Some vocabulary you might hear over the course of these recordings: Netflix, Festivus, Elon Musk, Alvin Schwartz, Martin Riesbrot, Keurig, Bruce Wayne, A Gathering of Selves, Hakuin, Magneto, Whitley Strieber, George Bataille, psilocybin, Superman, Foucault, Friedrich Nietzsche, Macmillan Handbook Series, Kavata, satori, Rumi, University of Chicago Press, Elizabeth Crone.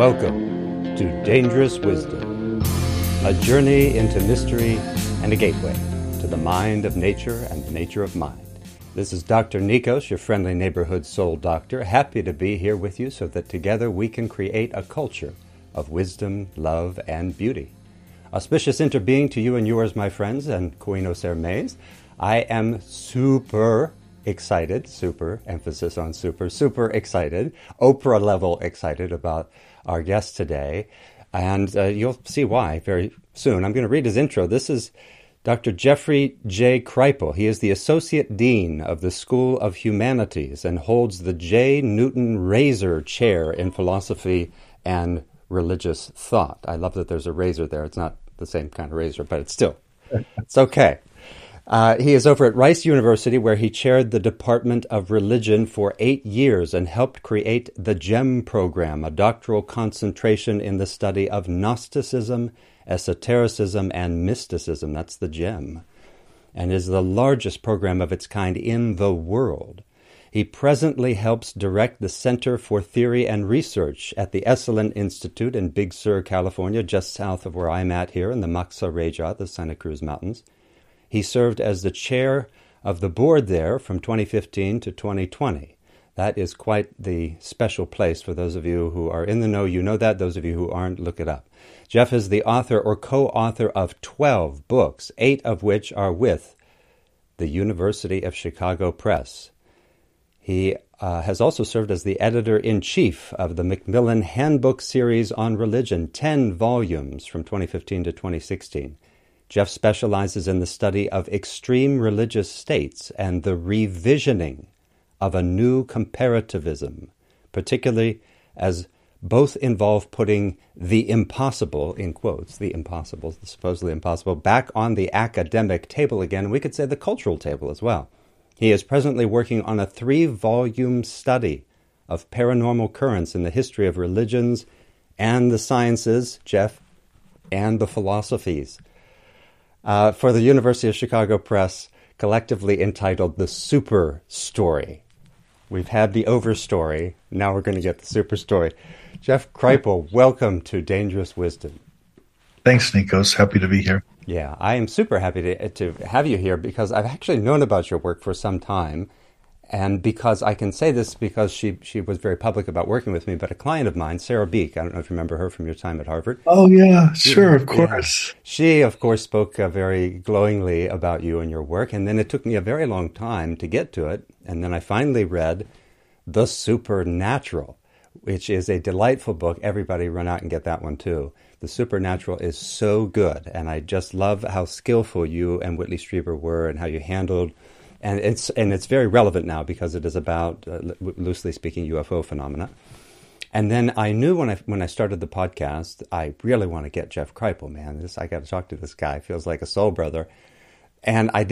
Welcome to Dangerous Wisdom, a journey into mystery and a gateway to the mind of nature and the nature of mind. This is Dr. Nikos, your friendly neighborhood soul doctor, happy to be here with you so that together we can create a culture of wisdom, love, and beauty. Auspicious interbeing to you and yours, my friends, and Koinos Hermes. I am super excited, super, emphasis on super, super excited, Oprah-level excited about our guest today, and you'll see why very soon. I'm going to read his intro. This is Dr. Jeffrey J. Kripal. He is the Associate Dean of the School of Humanities and holds the J. Newton Razor Chair in Philosophy and Religious Thought. I love that there's a razor there. It's not the same kind of razor, but it's okay. He is over at Rice University, where he chaired the Department of Religion for 8 years and helped create the GEM Program, a doctoral concentration in the study of Gnosticism, esotericism, and mysticism. That's the GEM, and is the largest program of its kind in the world. He presently helps direct the Center for Theory and Research at the Esalen Institute in Big Sur, California, just south of where I'm at here in the Maxa Reja, the Santa Cruz Mountains. He served as the chair of the board there from 2015 to 2020. That is quite the special place for those of you who are in the know. You know that. Those of you who aren't, look it up. Jeff is the author or co-author of 12 books, 8 of which are with the University of Chicago Press. He has also served as the editor-in-chief of the Macmillan Handbook series on religion, 10 volumes from 2015 to 2016. Jeff specializes in the study of extreme religious states and the revisioning of a new comparativism, particularly as both involve putting the impossible, in quotes, the supposedly impossible, back on the academic table again. We could say the cultural table as well. He is presently working on a 3-volume study of paranormal currents in the history of religions and the sciences, Jeff, and the philosophies. For the University of Chicago Press, collectively entitled The Super Story. We've had the overstory. Now we're going to get the super story. Jeff Kripal, welcome to Dangerous Wisdom. Thanks, Nikos. Happy to be here. Yeah, I am super happy to have you here because I've actually known about your work for some time. And because I can say this because she was very public about working with me, but a client of mine, Sarah Beek, I don't know if you remember her from your time at Harvard. Oh, yeah, sure, of course. Yeah. She, of course, spoke very glowingly about you and your work, and then it took me a very long time to get to it, and then I finally read The Supernatural, which is a delightful book. Everybody run out and get that one, too. The Supernatural is so good, and I just love how skillful you and Whitley Strieber were and how you handled. And it's very relevant now because it is about, loosely speaking, UFO phenomena. And then I knew when I started the podcast, I really want to get Jeff Kripal, man. I got to talk to this guy. Feels like a soul brother. And I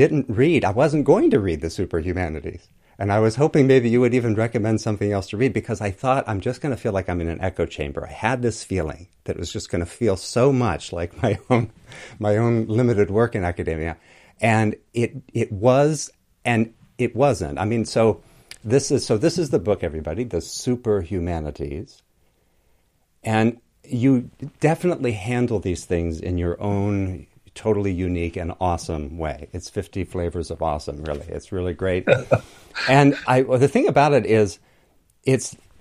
wasn't going to read The Superhumanities. And I was hoping maybe you would even recommend something else to read because I thought I'm just going to feel like I'm in an echo chamber. I had this feeling that it was just going to feel so much like my own limited work in academia. And it was... And it wasn't. I mean, so this is the book, everybody, The Superhumanities. And you definitely handle these things in your own totally unique and awesome way. It's 50 flavors of awesome, really. It's really great. And the thing about it is,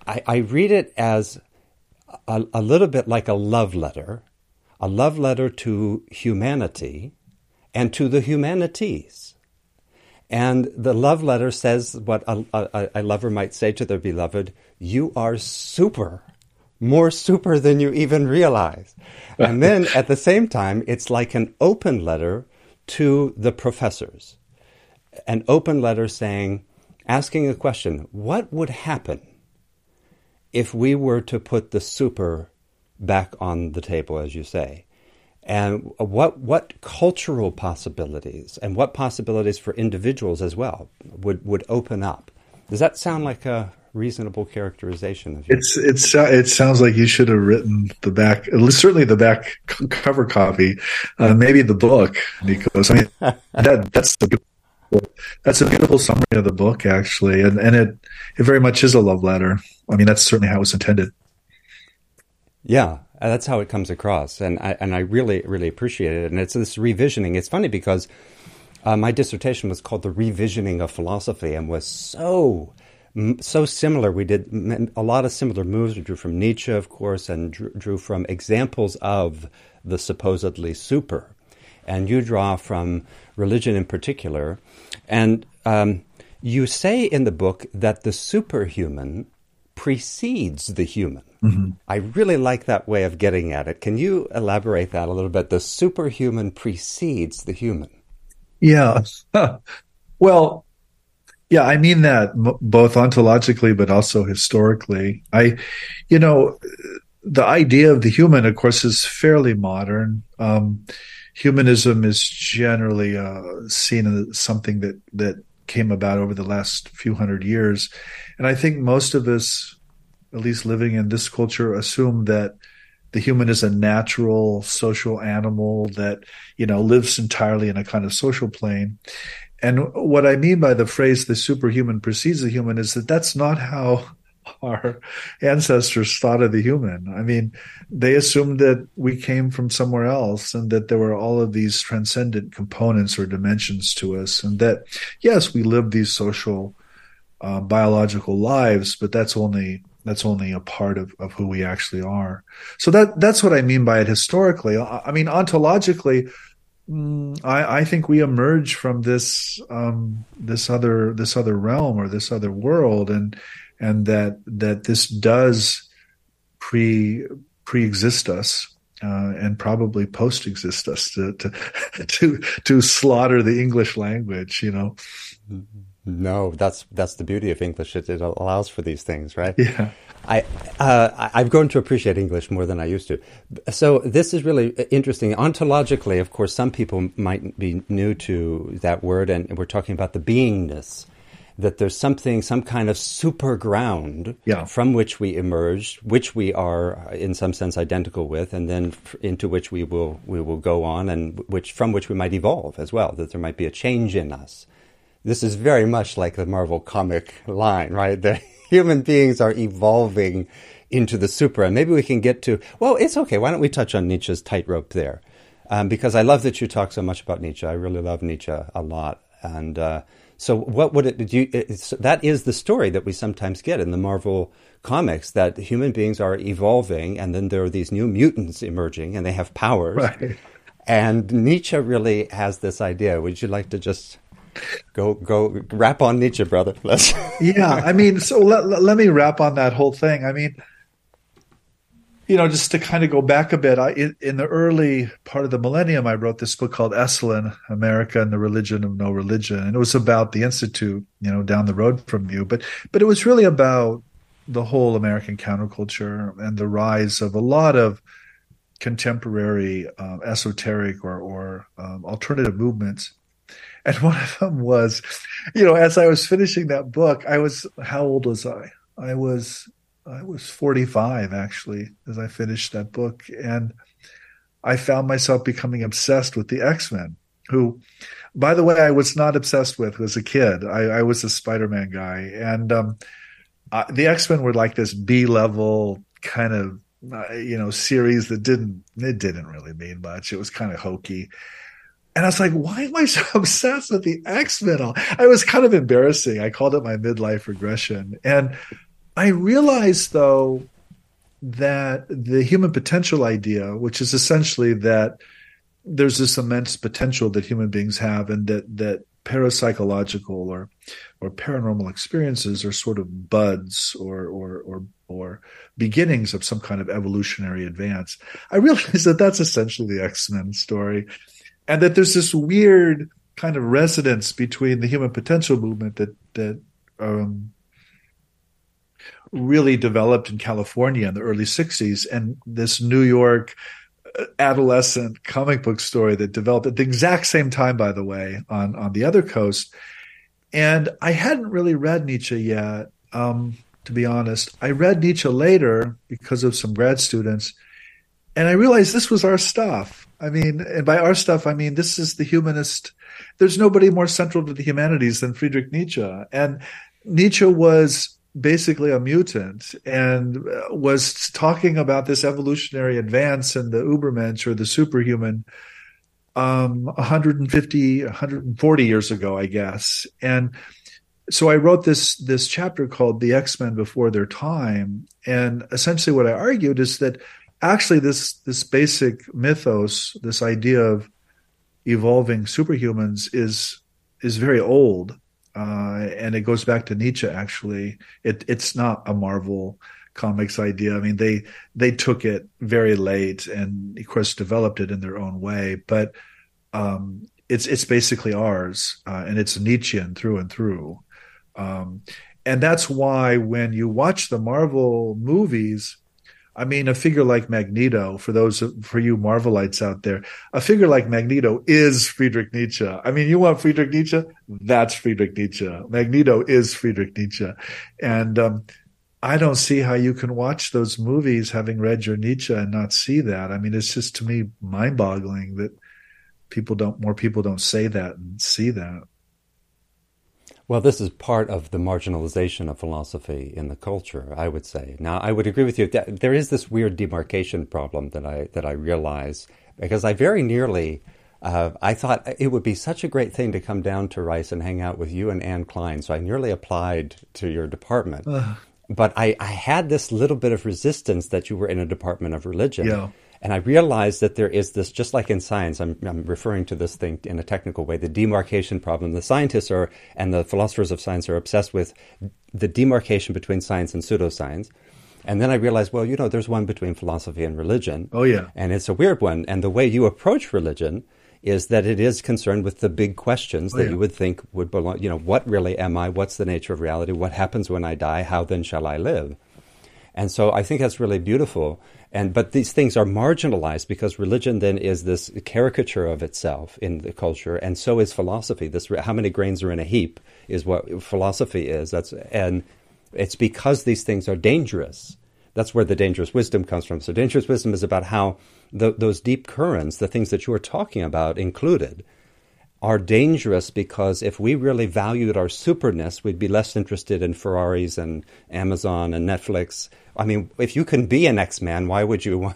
I read it as a little bit like a love letter to humanity and to the humanities. And the love letter says what a lover might say to their beloved, you are super, more super than you even realize. And then at the same time, it's like an open letter to the professors, an open letter asking a question, what would happen if we were to put the super back on the table, as you say? And what cultural possibilities and what possibilities for individuals as well would open up? Does that sound like a reasonable characterization of you? It sounds like you should have written the back, certainly the back cover copy, maybe the book, Nikos. I mean, that's a beautiful summary of the book, actually, and it very much is a love letter. I mean, that's certainly how it's intended. Yeah, that's how it comes across. And I really, really appreciate it. And it's this revisioning. It's funny because my dissertation was called The Revisioning of Philosophy and was so similar. We did a lot of similar moves. We drew from Nietzsche, of course, and drew from examples of the supposedly super. And you draw from religion in particular. And you say in the book that the superhuman precedes the human. Mm-hmm. I really like that way of getting at it. Can you elaborate that a little bit? The superhuman precedes the human. Yeah. Well, yeah, I mean that both ontologically, but also historically. The idea of the human, of course, is fairly modern. Humanism is generally seen as something that came about over the last few hundred years. And I think most of us, at least living in this culture, assume that the human is a natural social animal that, lives entirely in a kind of social plane. And what I mean by the phrase, the superhuman precedes the human, is that that's not how our ancestors thought of the human. I mean, they assumed that we came from somewhere else and that there were all of these transcendent components or dimensions to us. And that, yes, we live these social, biological lives, but that's only a part of who we actually are. So that's what I mean by it historically. I mean, ontologically, I think we emerge from this, this other realm or this other world. And that this does pre-exist us and probably post-exist us to slaughter the English language, No, that's the beauty of English. It allows for these things, right? Yeah. I've grown to appreciate English more than I used to. So this is really interesting. Ontologically, of course, some people might be new to that word, and we're talking about the beingness, that there's something, some kind of super ground from which we emerge, which we are in some sense identical with, and then into which we will go on, and from which we might evolve as well, that there might be a change in us. This is very much like the Marvel comic line, right? The human beings are evolving into the super. And maybe we can get to, well, it's okay. Why don't we touch on Nietzsche's tightrope there? Because I love that you talk so much about Nietzsche. I really love Nietzsche a lot. And, so what would it do? That is the story that we sometimes get in the Marvel comics, that human beings are evolving and then there are these new mutants emerging and they have powers. Right. And Nietzsche really has this idea. Would you like to just go rap on Nietzsche, brother? Yeah, I mean, so let me rap on that whole thing. I mean, just to kind of go back a bit, in the early part of the millennium, I wrote this book called Esalen, America and the Religion of No Religion. And it was about the Institute, down the road from you. But it was really about the whole American counterculture and the rise of a lot of contemporary esoteric or alternative movements. And one of them was, as I was finishing that book, how old was I? I was 45, actually, as I finished that book. And I found myself becoming obsessed with the X-Men, who, by the way, I was not obsessed with as a kid. I was a Spider-Man guy. And the X-Men were like this B-level kind of, series that didn't really mean much. It was kind of hokey. And I was like, why am I so obsessed with the X-Men? It was kind of embarrassing. I called it my midlife regression. And I realized, though, that the human potential idea, which is essentially that there's this immense potential that human beings have, and that parapsychological or paranormal experiences are sort of buds or beginnings of some kind of evolutionary advance. I realized that that's essentially the X-Men story, and that there's this weird kind of resonance between the human potential movement that really developed in California in the early 60s and this New York adolescent comic book story that developed at the exact same time, by the way, on the other coast. And I hadn't really read Nietzsche yet, to be honest. I read Nietzsche later because of some grad students, and I realized this was our stuff. I mean, and by our stuff, I mean, this is the humanist. There's nobody more central to the humanities than Friedrich Nietzsche. And Nietzsche was basically a mutant and was talking about this evolutionary advance in the Ubermensch or the superhuman 150, 140 years ago, I guess. And so I wrote this chapter called The X-Men Before Their Time. And essentially what I argued is that actually this basic mythos, this idea of evolving superhumans is very old. And it goes back to Nietzsche, actually. It's not a Marvel comics idea. I mean, they took it very late and, of course, developed it in their own way. But it's basically ours, and it's Nietzschean through and through. And that's why when you watch the Marvel movies, I mean, a figure like Magneto, for you Marvelites out there, a figure like Magneto is Friedrich Nietzsche. I mean, you want Friedrich Nietzsche? That's Friedrich Nietzsche. Magneto is Friedrich Nietzsche. And I don't see how you can watch those movies having read your Nietzsche and not see that. I mean, it's just, to me, mind-boggling that more people don't say that and see that. Well, this is part of the marginalization of philosophy in the culture, I would say. Now, I would agree with you that there is this weird demarcation problem that I realize, because I very nearly, I thought it would be such a great thing to come down to Rice and hang out with you and Anne Klein, so I nearly applied to your department. But I had this little bit of resistance that you were in a department of religion. Yeah. And I realized that there is this, just like in science, I'm referring to this thing in a technical way, the demarcation problem. The scientists are, and the philosophers of science are obsessed with the demarcation between science and pseudoscience. And then I realized, well, there's one between philosophy and religion. Oh, yeah. And it's a weird one. And the way you approach religion is that it is concerned with the big questions that you would think would belong, what really am I? What's the nature of reality? What happens when I die? How then shall I live? And so I think that's really beautiful. But these things are marginalized because religion then is this caricature of itself in the culture, and so is philosophy. This how many grains are in a heap is what philosophy is. And it's because these things are dangerous. That's where the dangerous wisdom comes from. So dangerous wisdom is about how those deep currents, the things that you are talking about included, are dangerous, because if we really valued our superness, we'd be less interested in Ferraris and Amazon and Netflix. I mean, if you can be an X-Man, why would you?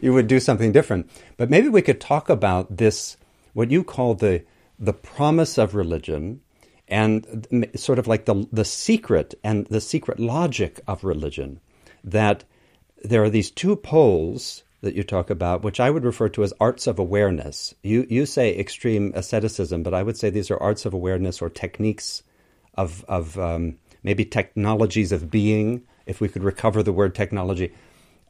You would do something different. But maybe we could talk about this, what you call the promise of religion, and sort of like the secret and the secret logic of religion, that there are these two poles that you talk about, which I would refer to as arts of awareness. You say extreme asceticism, but I would say these are arts of awareness, or techniques of maybe technologies of being, if we could recover the word technology.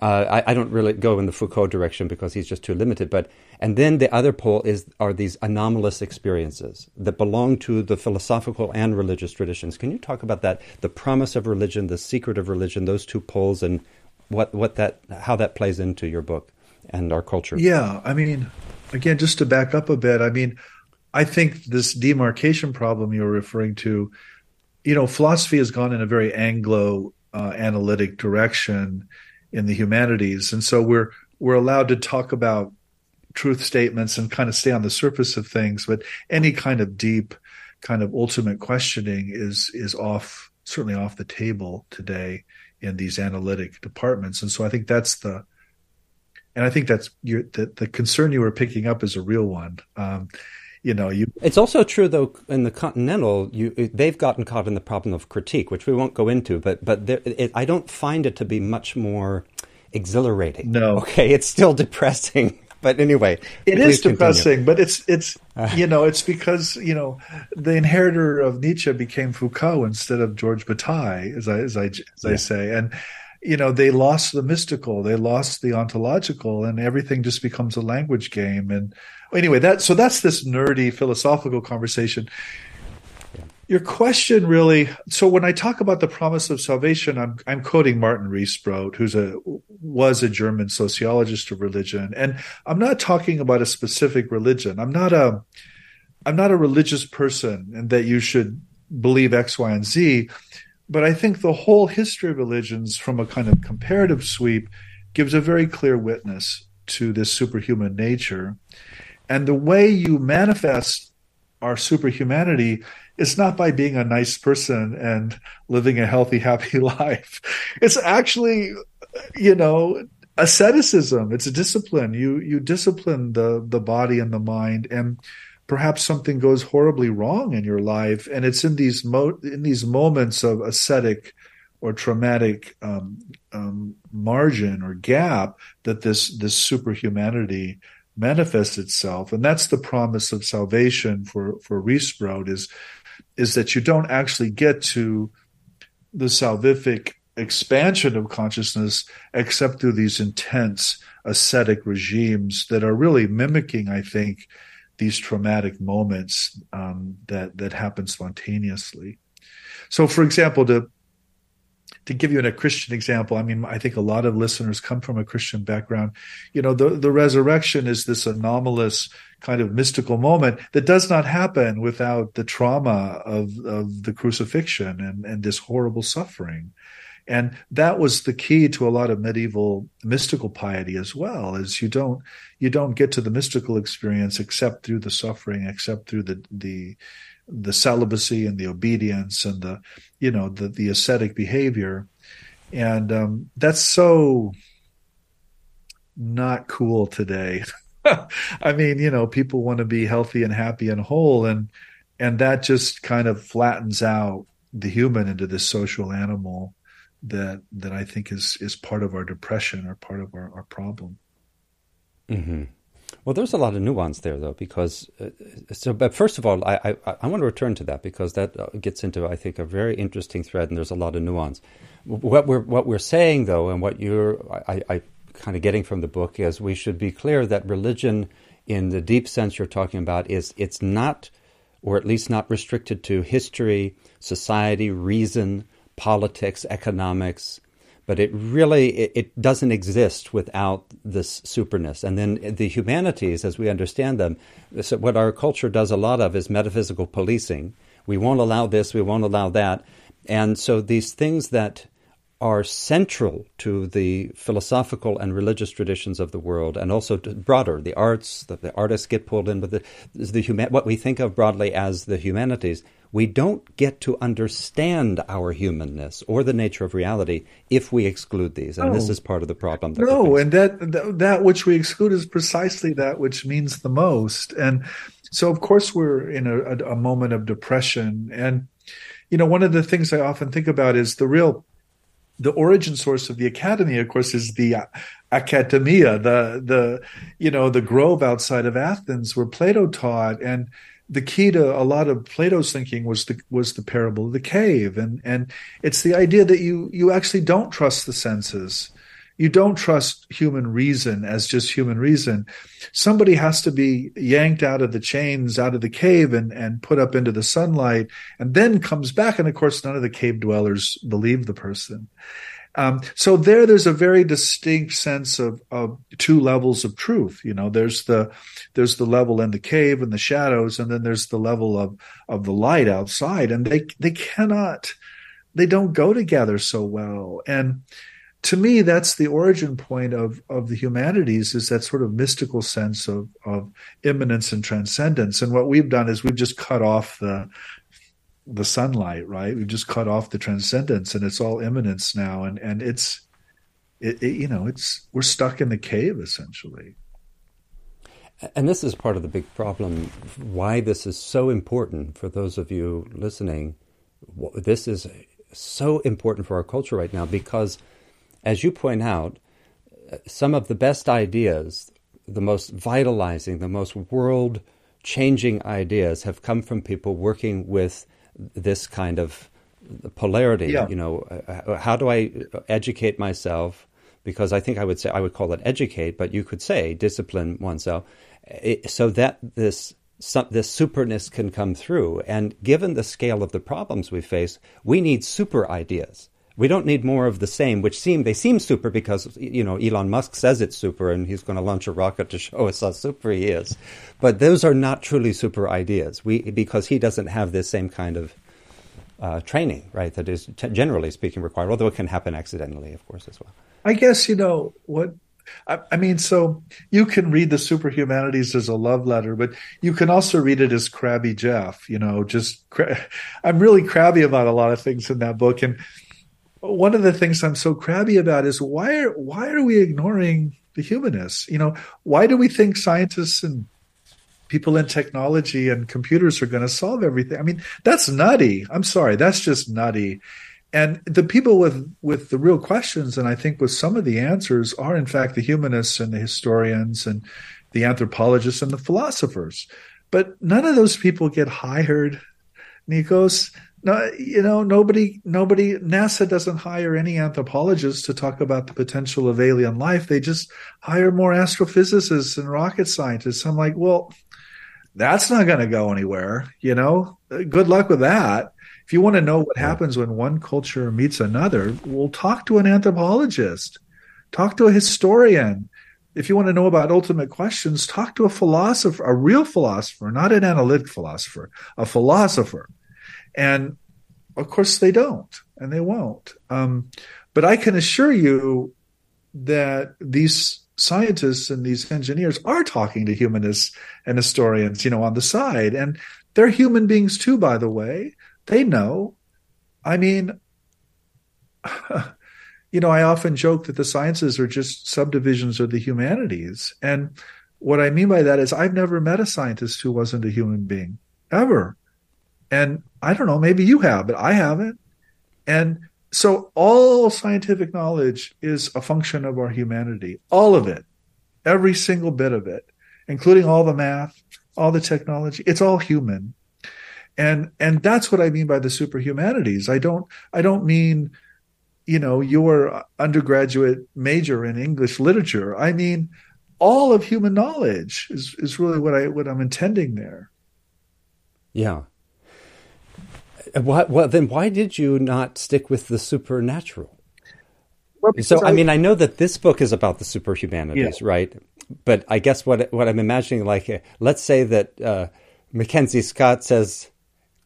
I don't really go in the Foucault direction because he's just too limited. And then the other pole are these anomalous experiences that belong to the philosophical and religious traditions. Can you talk about that? The promise of religion, the secret of religion, those two poles, and how that plays into your book and our culture. Yeah, I mean, again, just to back up a bit, I mean, I think this demarcation problem you're referring to, philosophy has gone in a very Anglo analytic direction in the humanities, and so we're allowed to talk about truth statements and kind of stay on the surface of things, but any kind of deep, kind of ultimate questioning is certainly off the table today in these analytic departments. And so I think the concern you were picking up is a real one. It's also true, though, in the Continental, they've gotten caught in the problem of critique, which we won't go into, but I don't find it to be much more exhilarating. No. Okay, it's still depressing. But anyway, it is depressing, but it's because, the inheritor of Nietzsche became Foucault instead of George Bataille, as I say. And, they lost the mystical, they lost the ontological, and everything just becomes a language game. And anyway, so that's this nerdy philosophical conversation. Yeah. Your question really, so when I talk about the promise of salvation, I'm quoting Martin Riesbrot, who was a German sociologist of religion, and I'm not talking about a specific religion. I'm not a religious person, and that you should believe X, Y, and Z. But I think the whole history of religions, from a kind of comparative sweep, gives a very clear witness to this superhuman nature, and the way you manifest our superhumanity It's not by being a nice person and living a healthy, happy life. It's actually, you know, asceticism. It's a discipline. You discipline the body and the mind, and perhaps something goes horribly wrong in your life, and it's in these moments of ascetic or traumatic margin or gap that this superhumanity manifests itself. And that's the promise of salvation for Riesbroad is that you don't actually get to the salvific expansion of consciousness except through these intense ascetic regimes that are really mimicking, I think, these traumatic moments that happen spontaneously. So, for example, to give you a Christian example, I mean, I think a lot of listeners come from a Christian background. You know, the resurrection is this anomalous kind of mystical moment that does not happen without the trauma of the crucifixion and this horrible suffering. And that was the key to a lot of medieval mystical piety as well, is you don't get to the mystical experience except through the suffering, except through the celibacy and the obedience and the ascetic behavior. And that's so not cool today. I mean, you know, people want to be healthy and happy and whole, and that just kind of flattens out the human into this social animal that I think is part of our depression or part of our problem. Mm-hmm. Well, there's a lot of nuance there, though, because but first of all, I want to return to that, because that gets into, I think, a very interesting thread, and there's a lot of nuance. What we're saying, though, and what I kind of getting from the book is we should be clear that religion, in the deep sense you're talking about, it's not, or at least not restricted to history, society, reason, politics, economics, but it really, it doesn't exist without this superness. And then the humanities, as we understand them, so what our culture does a lot of is metaphysical policing. We won't allow this, we won't allow that. And so these things that are central to the philosophical and religious traditions of the world, and also broader, the arts, the artists get pulled in, but what we think of broadly as the humanities, we don't get to understand our humanness or the nature of reality if we exclude these. And this is part of the problem. That which we exclude is precisely that which means the most. And so, of course, we're in a moment of depression. And, you know, one of the things I often think about is the origin source of the academy, of course, is the academia, the grove outside of Athens where Plato taught. And the key to a lot of Plato's thinking was the parable of the cave. And it's the idea that you actually don't trust the senses. You don't trust human reason as just human reason. Somebody has to be yanked out of the chains, out of the cave, and put up into the sunlight, and then comes back. And of course, none of the cave dwellers believe the person. So there's a very distinct sense of two levels of truth. You know, there's the level in the cave and the shadows, and then there's the level of the light outside. And they don't go together so well. And to me, that's the origin point of the humanities, is that sort of mystical sense of immanence and transcendence. And what we've done is we've just cut off the sunlight, right? We've just cut off the transcendence, and it's all immanence now. And we're stuck in the cave, essentially. And this is part of the big problem, why this is so important for those of you listening. This is so important for our culture right now, because as you point out, some of the best ideas, the most vitalizing, the most world-changing ideas have come from people working with this kind of polarity. Yeah. You know, how do I educate myself? Because I think I would call it educate, but you could say discipline oneself, so that this superness can come through. And given the scale of the problems we face, we need super ideas. We don't need more of the same, which seem super because, you know, Elon Musk says it's super and he's going to launch a rocket to show us how super he is. But those are not truly super ideas, because he doesn't have this same kind of training, right, that is generally speaking required, although it can happen accidentally, of course, as well. I guess, you know, what I mean, so you can read The Superhumanities as a love letter, but you can also read it as Crabby Jeff, you know, just I'm really crabby about a lot of things in that book. And one of the things I'm so crabby about is why are we ignoring the humanists? You know, why do we think scientists and people in technology and computers are going to solve everything? I mean, that's nutty. I'm sorry. That's just nutty. And the people with the real questions, and I think with some of the answers, are in fact the humanists and the historians and the anthropologists and the philosophers. But none of those people get hired, Nikos. No, you know, nobody, NASA doesn't hire any anthropologists to talk about the potential of alien life. They just hire more astrophysicists and rocket scientists. I'm like, well, that's not going to go anywhere, you know? Good luck with that. If you want to know what happens when one culture meets another, well, talk to an anthropologist. Talk to a historian. If you want to know about ultimate questions, talk to a philosopher, a real philosopher, not an analytic philosopher, a philosopher. And, of course, they don't, and they won't. But I can assure you that these scientists and these engineers are talking to humanists and historians, you know, on the side. And they're human beings too, by the way. They know. I mean, you know, I often joke that the sciences are just subdivisions of the humanities. And what I mean by that is I've never met a scientist who wasn't a human being, ever. And I don't know, maybe you have, but I haven't. And so all scientific knowledge is a function of our humanity, all of it, every single bit of it, including all the math, all the technology. It's all human. And that's what I mean by the superhumanities. I don't mean, you know, your undergraduate major in English literature. I mean all of human knowledge is really what I'm intending there. Yeah. Well, then why did you not stick with the supernatural? Well, so, I mean, I know that this book is about the superhumanities, yeah, right? But I guess what I'm imagining, like, let's say that Mackenzie Scott says,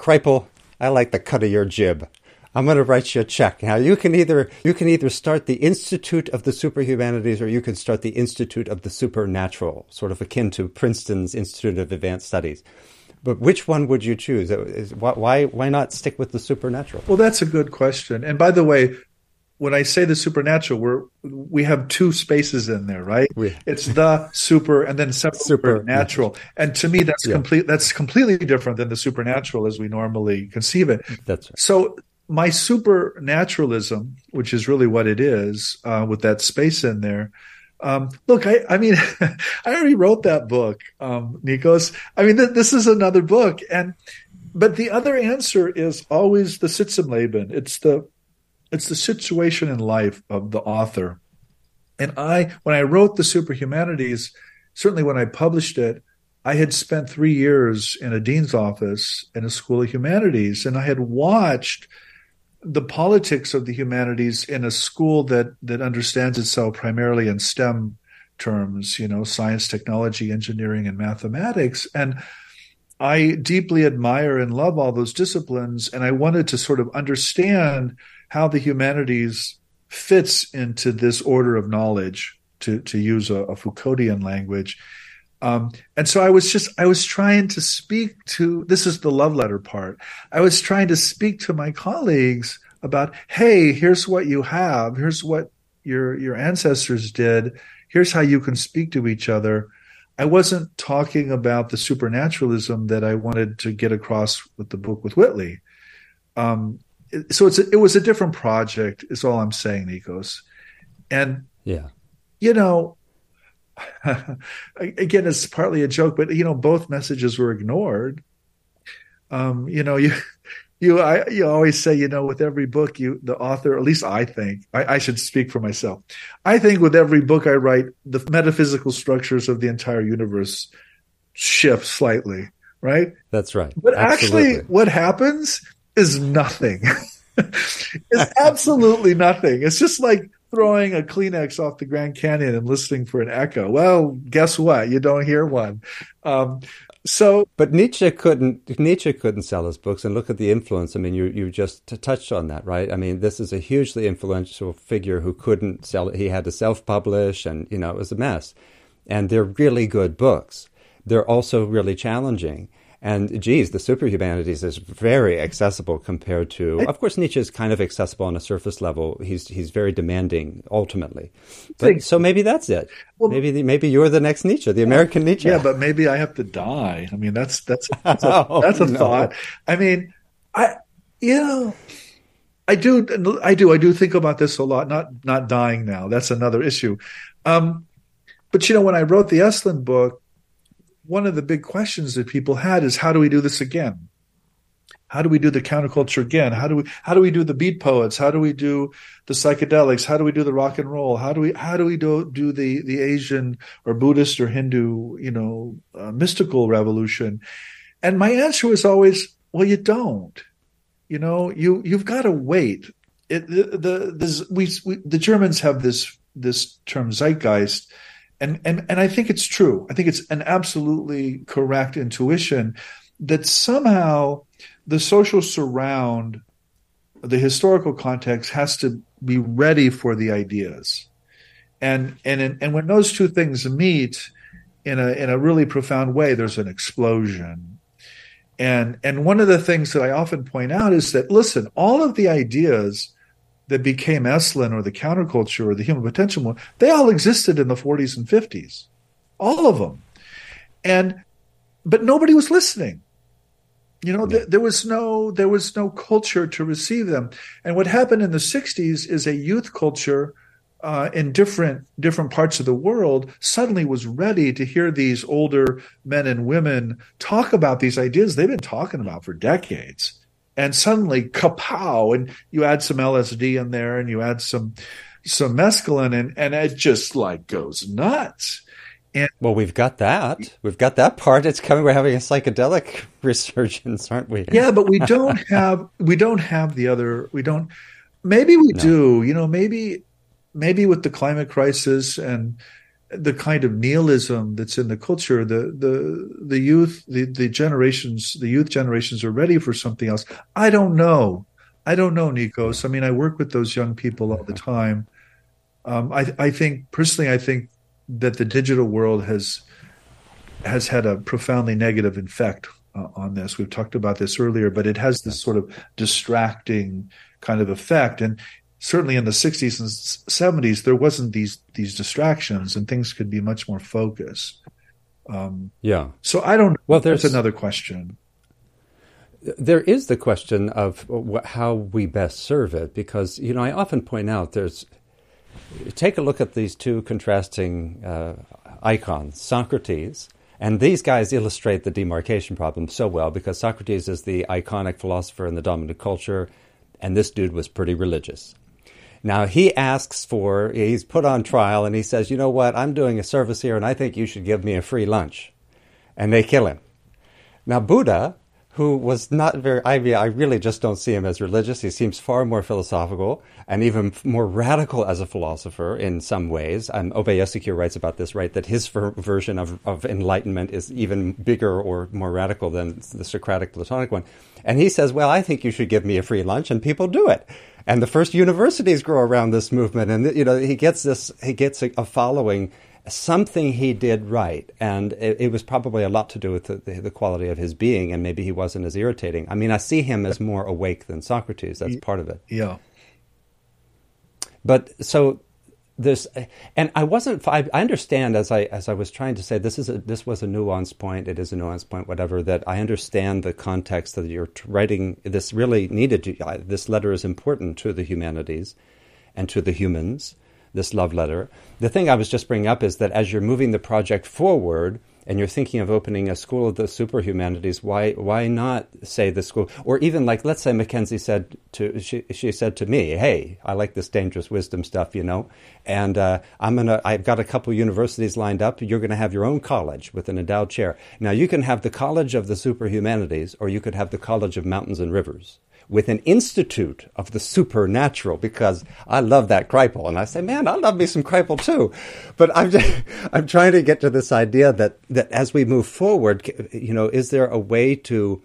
Kripal, I like the cut of your jib. I'm going to write you a check. Now, you can either start the Institute of the Superhumanities or you can start the Institute of the Supernatural, sort of akin to Princeton's Institute of Advanced Studies. But which one would you choose? Why not stick with the supernatural? Well, that's a good question. And by the way, when I say the supernatural, we have two spaces in there, right? It's the super and then supernatural. And to me, that's that's completely different than the supernatural as we normally conceive it. That's right. So my supernaturalism, which is really what it is, with that space in there. Look, I mean, I already wrote that book, Nikos. I mean, this is another book. But the other answer is always the Sitzumleben. It's the situation in life of the author. And when I wrote The Superhumanities, certainly when I published it, I had spent 3 years in a dean's office in a school of humanities, and I had watched the politics of the humanities in a school that understands itself primarily in STEM terms, you know, science, technology, engineering, and mathematics. And I deeply admire and love all those disciplines. And I wanted to sort of understand how the humanities fits into this order of knowledge, to use a Foucaultian language. And so I was trying to speak to, this is the love letter part. I was trying to speak to my colleagues about, hey, here's what you have. Here's what your ancestors did. Here's how you can speak to each other. I wasn't talking about the supernaturalism that I wanted to get across with the book with Whitley. So it was a different project is all I'm saying, Nikos. And, you know, again, it's partly a joke, but you know, both messages were ignored. You know, you always say, you know, with every book, the author, at least I think, I should speak for myself. I think with every book I write, the metaphysical structures of the entire universe shift slightly, right? That's right. But absolutely, actually, what happens is nothing. It's absolutely nothing. It's just like throwing a Kleenex off the Grand Canyon and listening for an echo. Well, guess what? You don't hear one. So, but Nietzsche couldn't sell his books, and look at the influence. I mean, you just touched on that, right? I mean, this is a hugely influential figure who couldn't sell it. He had to self-publish, and it was a mess. And they're really good books. They're also really challenging. And geez, The Superhumanities is very accessible compared to, of course, Nietzsche is kind of accessible on a surface level. He's very demanding ultimately. But, so maybe that's it. Well, maybe you're the next Nietzsche, the American Nietzsche. Yeah, but maybe I have to die. I mean, that's a thought. I mean, I do think about this a lot. Not dying now. That's another issue. But when I wrote the Estlin book, one of the big questions that people had is, how do we do this again? How do we do the counterculture again? How do we do the beat poets? How do we do the psychedelics? How do we do the rock and roll? How do we do the Asian or Buddhist or Hindu mystical revolution? And my answer was always, well, you don't. You've got to wait. The Germans have this term Zeitgeist. And I think it's true. I think it's an absolutely correct intuition that somehow the social surround, the historical context, has to be ready for the ideas. And when those two things meet in a really profound way, there's an explosion. And one of the things that I often point out is that, listen, all of the ideas that became Esalen or the counterculture or the human potential movement, they all existed in the 40s and 50s. All of them. But nobody was listening. There was no culture to receive them. And what happened in the 60s is a youth culture in different parts of the world suddenly was ready to hear these older men and women talk about these ideas they've been talking about for decades. And suddenly, kapow, and you add some LSD in there and you add some mescaline and it just goes nuts. And well, we've got that. We've got that part. It's coming. We're having a psychedelic resurgence, aren't we? Yeah, but we don't have the other, we don't, maybe we no. do, maybe with the climate crisis and the kind of nihilism that's in the culture, the youth generations are ready for something else. I don't know, Nikos. I mean, I work with those young people all the time. I think that the digital world has had a profoundly negative effect on this. We've talked about this earlier, but it has this sort of distracting kind of effect. And certainly in the 60s and 70s, there wasn't these distractions, and things could be much more focused. So I don't know. Well, that's another question. There is the question of how we best serve it, because, I often point out take a look at these two contrasting icons, Socrates, and these guys illustrate the demarcation problem so well, because Socrates is the iconic philosopher in the dominant culture, and this dude was pretty religious. Now, he's put on trial, and he says, you know what, I'm doing a service here, and I think you should give me a free lunch. And they kill him. Now, Buddha, who was not very, I really just don't see him as religious. He seems far more philosophical and even more radical as a philosopher in some ways. Obayasikyo writes about this, right, that his version of enlightenment is even bigger or more radical than the Socratic Platonic one. And he says, well, I think you should give me a free lunch, and people do it. And the first universities grow around this movement. And, he gets a following, something he did right. And it was probably a lot to do with the quality of his being. And maybe he wasn't as irritating. I mean, I see him as more awake than Socrates. That's part of it. Yeah. But so this, and I wasn't, I understand as I was trying to say, this was a nuanced point. It is a nuanced point, whatever, that I understand the context that you're writing. This really needed, this letter is important to the humanities and to the humans, this love letter. The thing I was just bringing up is that as you're moving the project forward and you're thinking of opening a school of the superhumanities, why not say the school? Or even let's say Mackenzie said she said to me, hey, I like this dangerous wisdom stuff, and I've got a couple universities lined up. You're going to have your own college with an endowed chair. Now you can have the college of the superhumanities, or you could have the college of mountains and rivers, with an institute of the supernatural, because I love that Kripal. And I say, man, I love me some Kripal too. But I'm trying to get to this idea that as we move forward, you know, is there a way to,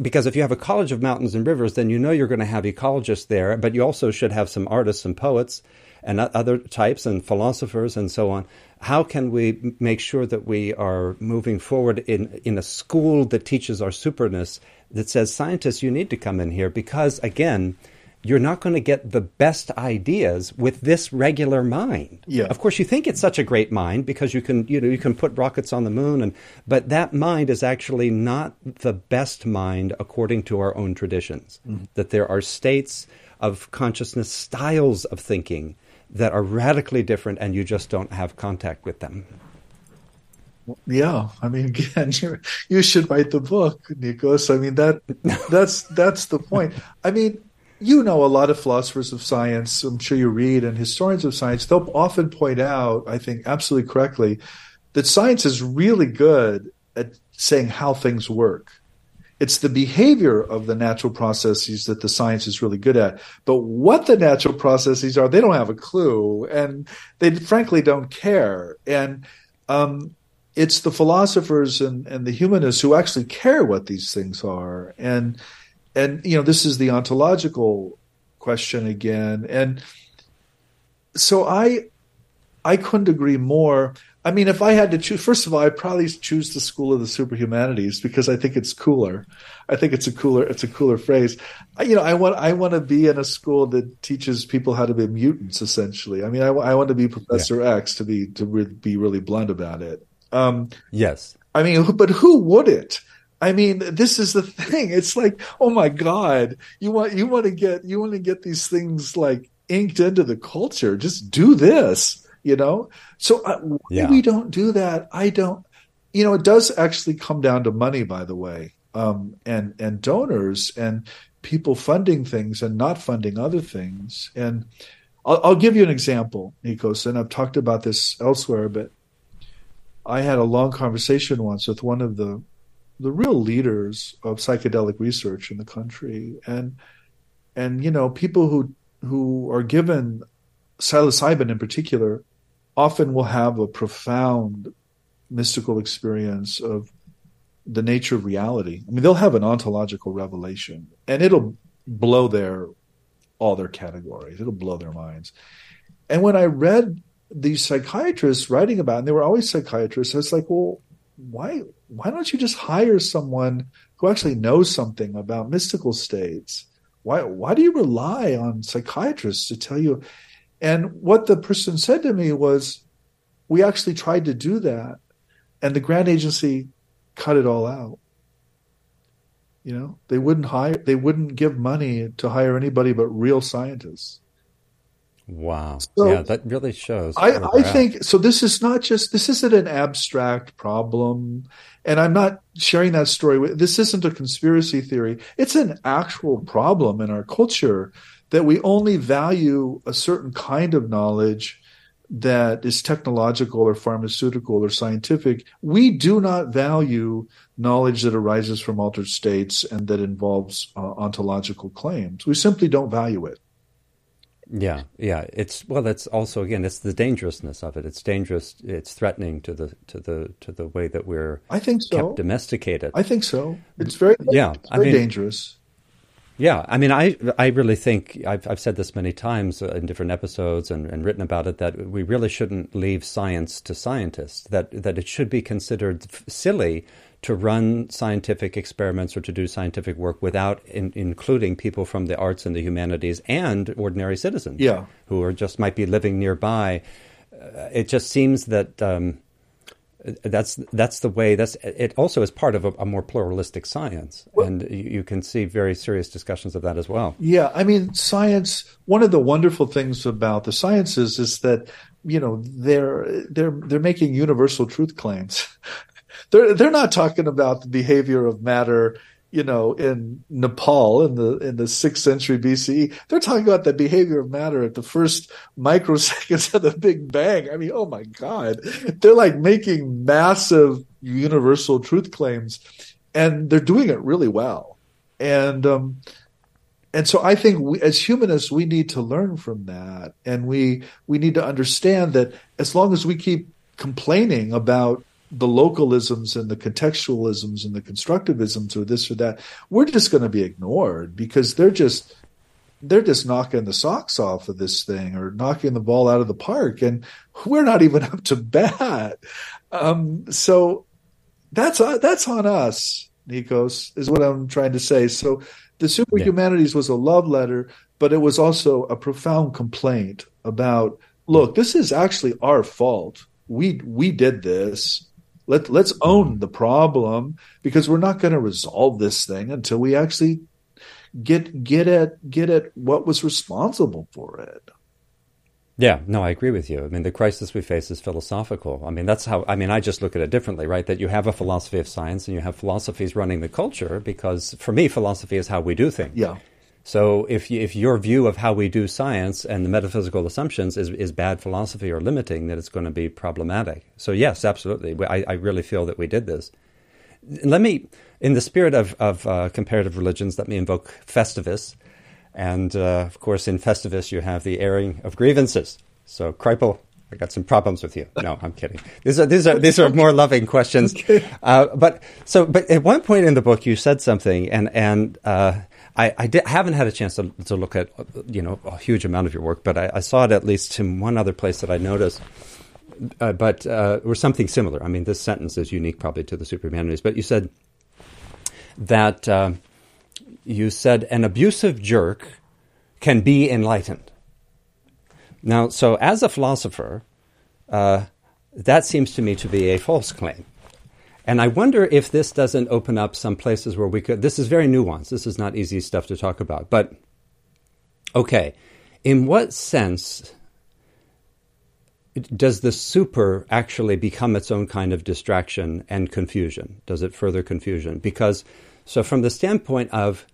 because if you have a college of mountains and rivers, then you know you're going to have ecologists there, but you also should have some artists and poets and other types and philosophers and so on. How can we make sure that we are moving forward in a school that teaches our superness, that says, scientists, you need to come in here because, again, you're not going to get the best ideas with this regular mind. Yeah. Of course, you think it's such a great mind because you can put rockets on the moon, but that mind is actually not the best mind according to our own traditions, mm-hmm. that there are states of consciousness, styles of thinking that are radically different and you just don't have contact with them. Yeah, I mean, again, you should write the book, Nikos. I mean, that's the point. I mean, you know, a lot of philosophers of science, I'm sure you read, and historians of science, they'll often point out, I think absolutely correctly, that science is really good at saying how things work. It's the behavior of the natural processes that the science is really good at. But what the natural processes are, they don't have a clue, and they frankly don't care. And it's the philosophers and the humanists who actually care what these things are. And you know, this is the ontological question again. And so I couldn't agree more. I mean, if I had to choose, first of all, I'd probably choose the School of the Superhumanities because I think it's cooler. I think it's a cooler phrase. You know, I want to be in a school that teaches people how to be mutants, essentially. I mean, I want to be Professor X, to be really blunt about it. Yes. I mean, but who wouldn't? I mean, this is the thing. It's like, oh my God, you want to get these things like inked into the culture. Just do this. You know, so we don't do that. I don't, you know, it does actually come down to money, by the way, and donors and people funding things and not funding other things. And I'll give you an example, Nikos, and I've talked about this elsewhere, but I had a long conversation once with one of the real leaders of psychedelic research in the country. And you know, people who are given psilocybin in particular often will have a profound mystical experience of the nature of reality. I mean, they'll have an ontological revelation, and it'll blow all their categories. It'll blow their minds. And when I read these psychiatrists writing about it, and they were always psychiatrists, I was like, well, why don't you just hire someone who actually knows something about mystical states? Why do you rely on psychiatrists to tell you? And what the person said to me was, we actually tried to do that, and the grant agency cut it all out. You know, they wouldn't give money to hire anybody but real scientists. Wow. So yeah, that really shows. I think, so this isn't an abstract problem, and I'm not sharing that story. This isn't a conspiracy theory. It's an actual problem in our culture, that we only value a certain kind of knowledge that is technological or pharmaceutical or scientific. We do not value knowledge that arises from altered states and that involves ontological claims. We simply don't value it. Yeah. That's also, again, it's the dangerousness of it. It's dangerous. It's threatening to the way that we're, I think so, kept domesticated. I think so. It's very, dangerous. Yeah, I mean, I really think, I've said this many times in different episodes and written about it, that we really shouldn't leave science to scientists, that it should be considered silly to run scientific experiments or to do scientific work without including people from the arts and the humanities and ordinary citizens who are just might be living nearby. It just seems that... That's the way. It also is part of a more pluralistic science, and you can see very serious discussions of that as well. Yeah, I mean, science. One of the wonderful things about the sciences is that, you know, they're making universal truth claims. They're not talking about the behavior of matter, you know, in Nepal in the 6th century BCE. They're talking about the behavior of matter at the first microseconds of the Big Bang. I mean, oh my God. They're like making massive universal truth claims, and they're doing it really well. And And so I think we, as humanists, we need to learn from that. And we need to understand that as long as we keep complaining about the localisms and the contextualisms and the constructivisms or this or that, we're just going to be ignored because they're just knocking the socks off of this thing or knocking the ball out of the park. And we're not even up to bat. So that's on us, Nikos, is what I'm trying to say. So The Superhumanities was a love letter, but it was also a profound complaint about, look, this is actually our fault. We did this. Let's own the problem, because we're not going to resolve this thing until we actually get at what was responsible for it. Yeah, no, I agree with you. I mean, the crisis we face is philosophical. I mean, that's how, I mean, I just look at it differently, right? That you have a philosophy of science and you have philosophies running the culture, because for me, philosophy is how we do things. Yeah. So if your view of how we do science and the metaphysical assumptions is bad philosophy or limiting, then it's going to be problematic. So yes, absolutely. I really feel that we did this. Let me, in the spirit of comparative religions, let me invoke Festivus. And, of course, in Festivus, you have the airing of grievances. So, Kripal, I got some problems with you. No, I'm kidding. These are more loving questions. But at one point in the book, you said something, and I haven't had a chance to look at, a huge amount of your work, but I saw it at least in one other place that I noticed. Or something similar. I mean, this sentence is unique probably to the Superhumanities, but you said that an abusive jerk can be enlightened. Now, so as a philosopher, that seems to me to be a false claim. And I wonder if this doesn't open up some places where we could... This is very nuanced. This is not easy stuff to talk about. But, okay, in what sense does the super actually become its own kind of distraction and confusion? Does it further confusion? Because... So from the standpoint of,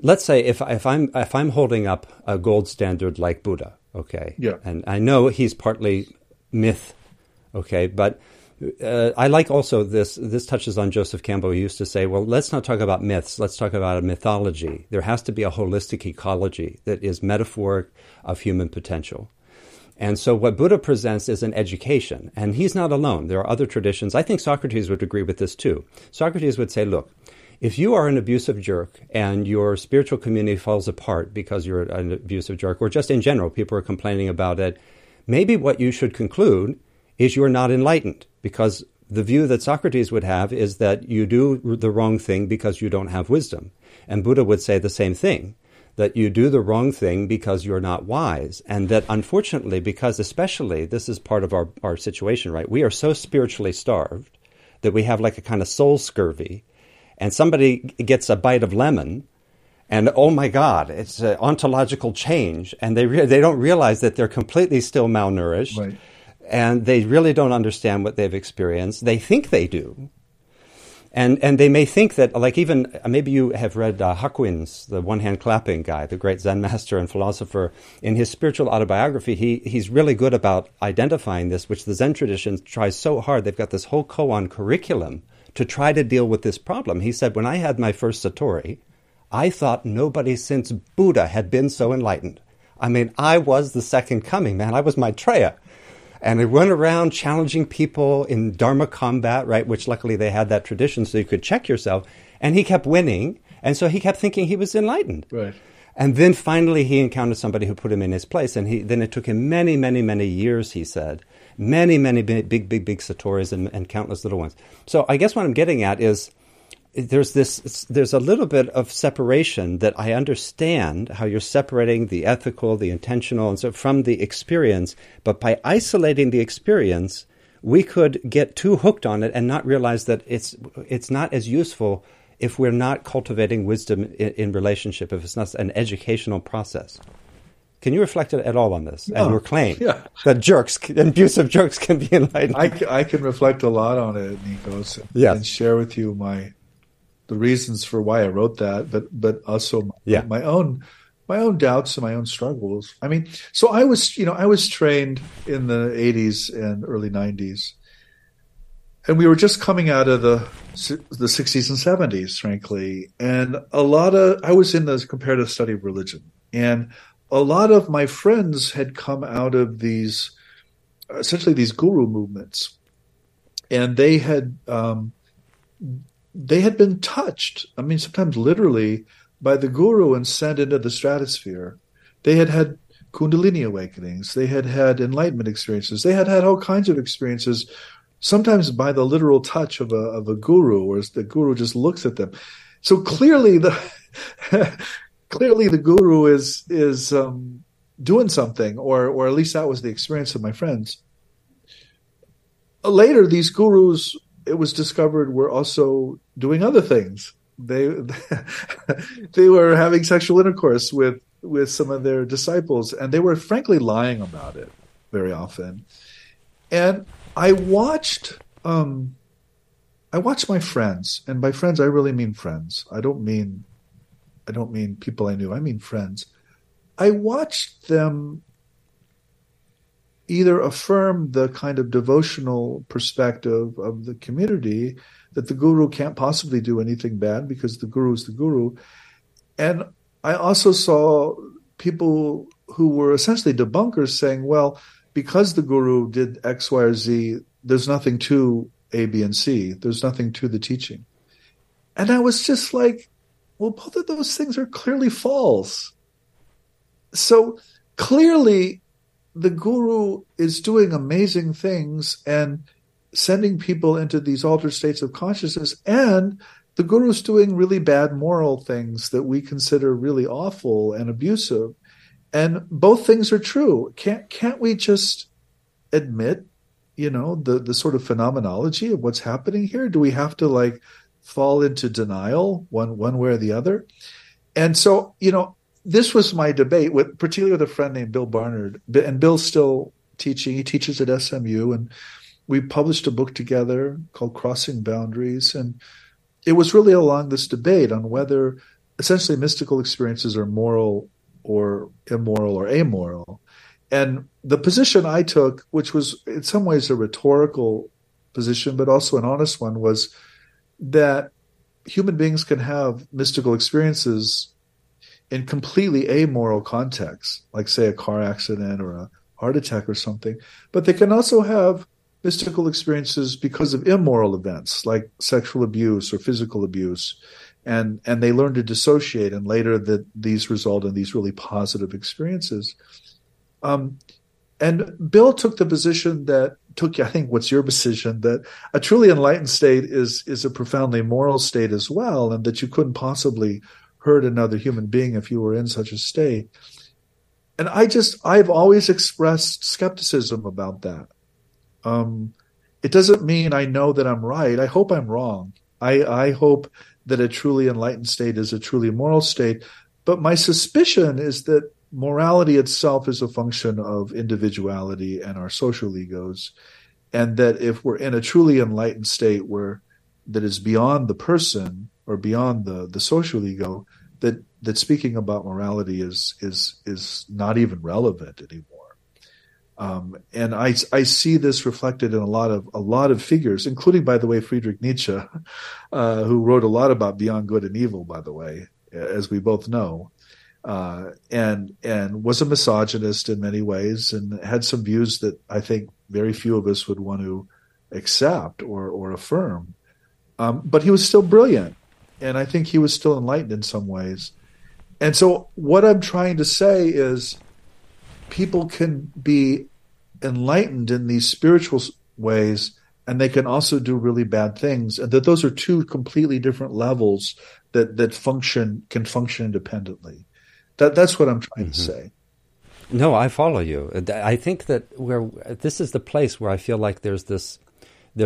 let's say if I'm holding up a gold standard like Buddha, okay, yeah, and I know he's partly myth, okay, but I like also this touches on Joseph Campbell, who used to say, well, let's not talk about myths, let's talk about a mythology. There has to be a holistic ecology that is metaphoric of human potential. And so what Buddha presents is an education, and he's not alone. There are other traditions. I think Socrates would agree with this too. Socrates would say, look, if you are an abusive jerk and your spiritual community falls apart because you're an abusive jerk, or just in general, people are complaining about it, maybe what you should conclude is you're not enlightened, because the view that Socrates would have is that you do the wrong thing because you don't have wisdom. And Buddha would say the same thing, that you do the wrong thing because you're not wise. And that unfortunately, because especially this is part of our situation, right? We are so spiritually starved that we have like a kind of soul scurvy. And somebody gets a bite of lemon, and oh my God, it's an ontological change. And they don't realize that they're completely still malnourished, right, and they really don't understand what they've experienced. They think they do, and they may think that, like, even maybe you have read Hakuin's, the one hand clapping guy, the great Zen master and philosopher. In his spiritual autobiography, he's really good about identifying this, which the Zen tradition tries so hard. They've got this whole koan curriculum to try to deal with this problem. He said, when I had my first Satori, I thought nobody since Buddha had been so enlightened. I mean, I was the second coming, man. I was Maitreya. And I went around challenging people in Dharma combat, right, which luckily they had that tradition so you could check yourself. And he kept winning. And so he kept thinking he was enlightened. Right. And then finally he encountered somebody who put him in his place. And then it took him many, many, many years, he said, many big Satoris and countless little ones. So I guess what I'm getting at is there's a little bit of separation, that I understand how you're separating the ethical, the intentional, and so from the experience. But by isolating the experience, we could get too hooked on it and not realize that it's not as useful if we're not cultivating wisdom in relationship, if it's not an educational process. Can you reflect at all on this and your claim that abusive jerks can be enlightened? I can reflect a lot on it, Nikos, and share with you the reasons for why I wrote that, but also my own doubts and my own struggles. I mean, so I was trained in the 80s and early 90s And we were just coming out of the 60s and 70s, frankly. And I was in the comparative study of religion. And a lot of my friends had come out of these, essentially these guru movements. And they had been touched, I mean, sometimes literally, by the guru and sent into the stratosphere. They had had Kundalini awakenings. They had had enlightenment experiences. They had had all kinds of experiences, sometimes by the literal touch of a guru, or the guru just looks at them. So clearly the guru is doing something, or at least that was the experience of my friends. Later, these gurus, it was discovered, were also doing other things. They were having sexual intercourse with some of their disciples, and they were frankly lying about it very often. And I watched my friends, and by friends I really mean friends. I don't mean people I knew, I mean friends. I watched them either affirm the kind of devotional perspective of the community that the guru can't possibly do anything bad because the guru is the guru. And I also saw people who were essentially debunkers saying, well, because the guru did X, Y, or Z, there's nothing to A, B, and C. There's nothing to the teaching. And I was just like, well, both of those things are clearly false. So clearly the guru is doing amazing things and sending people into these altered states of consciousness, and the guru's doing really bad moral things that we consider really awful and abusive. And both things are true. Can't we just admit, the sort of phenomenology of what's happening here? Do we have to fall into denial one way or the other? And so, this was my debate particularly with a friend named Bill Barnard. And Bill's still teaching. He teaches at SMU, and we published a book together called Crossing Boundaries, and it was really along this debate on whether essentially mystical experiences are moral or immoral or amoral. And the position I took, which was in some ways a rhetorical position, but also an honest one, was that human beings can have mystical experiences in completely amoral contexts, like say a car accident or a heart attack or something, but they can also have mystical experiences because of immoral events like sexual abuse or physical abuse, and they learn to dissociate, and later that these result in these really positive experiences. And Bill took the position that took, I think, what's your position, that a truly enlightened state is a profoundly moral state as well, and that you couldn't possibly hurt another human being if you were in such a state. And I've always expressed skepticism about that. It doesn't mean I know that I'm right. I hope I'm wrong. I hope that a truly enlightened state is a truly moral state. But my suspicion is that morality itself is a function of individuality and our social egos, and that if we're in a truly enlightened state that is beyond the person or beyond the social ego, that speaking about morality is not even relevant anymore. And I see this reflected in a lot of figures, including, by the way, Friedrich Nietzsche, who wrote a lot about beyond good and evil, by the way, as we both know, and was a misogynist in many ways, and had some views that I think very few of us would want to accept or affirm. But he was still brilliant, and I think he was still enlightened in some ways. And so what I'm trying to say is, people can be enlightened in these spiritual ways, and they can also do really bad things, and that those are two completely different levels that can function independently. That's what I'm trying to say. No, I follow you. I think that this is the place where I feel like there's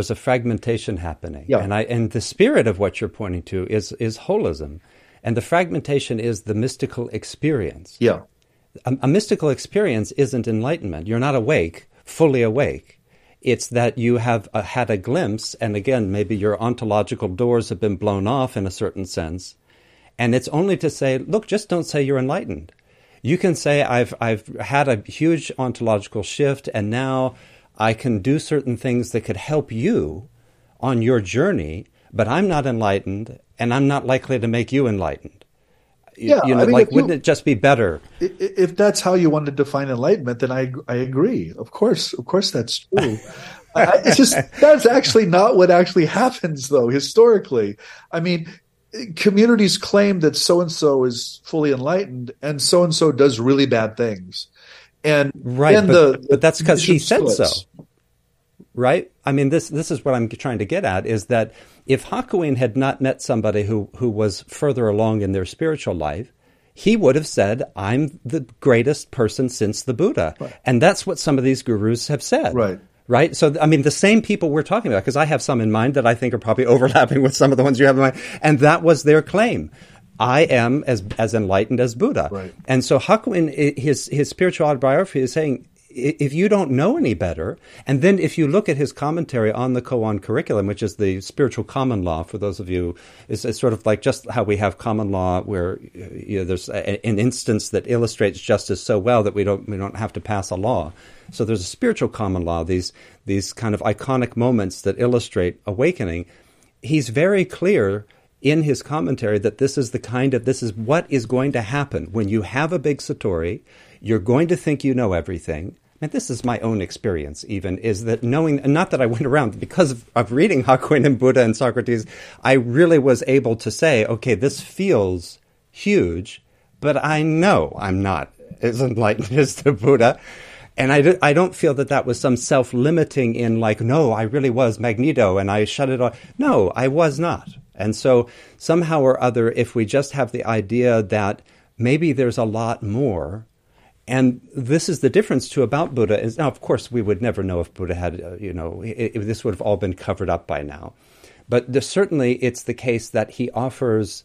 a fragmentation happening, yeah. and the spirit of what you're pointing to is holism, and the fragmentation is the mystical experience. Yeah. A mystical experience isn't enlightenment. You're not awake, fully awake. It's that you have had a glimpse, and again, maybe your ontological doors have been blown off in a certain sense. And it's only to say, look, just don't say you're enlightened. You can say, I've had a huge ontological shift, and now I can do certain things that could help you on your journey, but I'm not enlightened, and I'm not likely to make you enlightened. Yeah, you know, like, wouldn't it just be better? If that's how you want to define enlightenment, then I agree. Of course that's true. It's just, that's actually not what actually happens, though, historically. I mean, communities claim that so-and-so is fully enlightened, and so-and-so does really bad things. And right, but that's because he said so. Right? I mean, this is what I'm trying to get at, is that if Hakuin had not met somebody who was further along in their spiritual life, he would have said, I'm the greatest person since the Buddha. Right. And that's what some of these gurus have said. Right. Right? So, I mean, the same people we're talking about, because I have some in mind that I think are probably overlapping with some of the ones you have in mind. And that was their claim. I am as enlightened as Buddha. Right. And so Hakuin, his spiritual autobiography, is saying, if you don't know any better, and then if you look at his commentary on the koan curriculum, which is the spiritual common law, for those of you, it's sort of like just how we have common law, where there's an instance that illustrates justice so well that we don't have to pass a law. So there's a spiritual common law, these kind of iconic moments that illustrate awakening. He's very clear in his commentary that this is what is going to happen when you have a big satori. You're going to think you know everything. And this is my own experience, even, is that knowing, and not that I went around, because of reading Hakuin and Buddha and Socrates, I really was able to say, okay, this feels huge, but I know I'm not as enlightened as the Buddha. And I don't feel that was some self-limiting in like, no, I really was Magneto and I shut it off. No, I was not. And so somehow or other, if we just have the idea that maybe there's a lot more. And this is the difference too about Buddha. Is now, of course, we would never know if Buddha had, this would have all been covered up by now. But certainly it's the case that he offers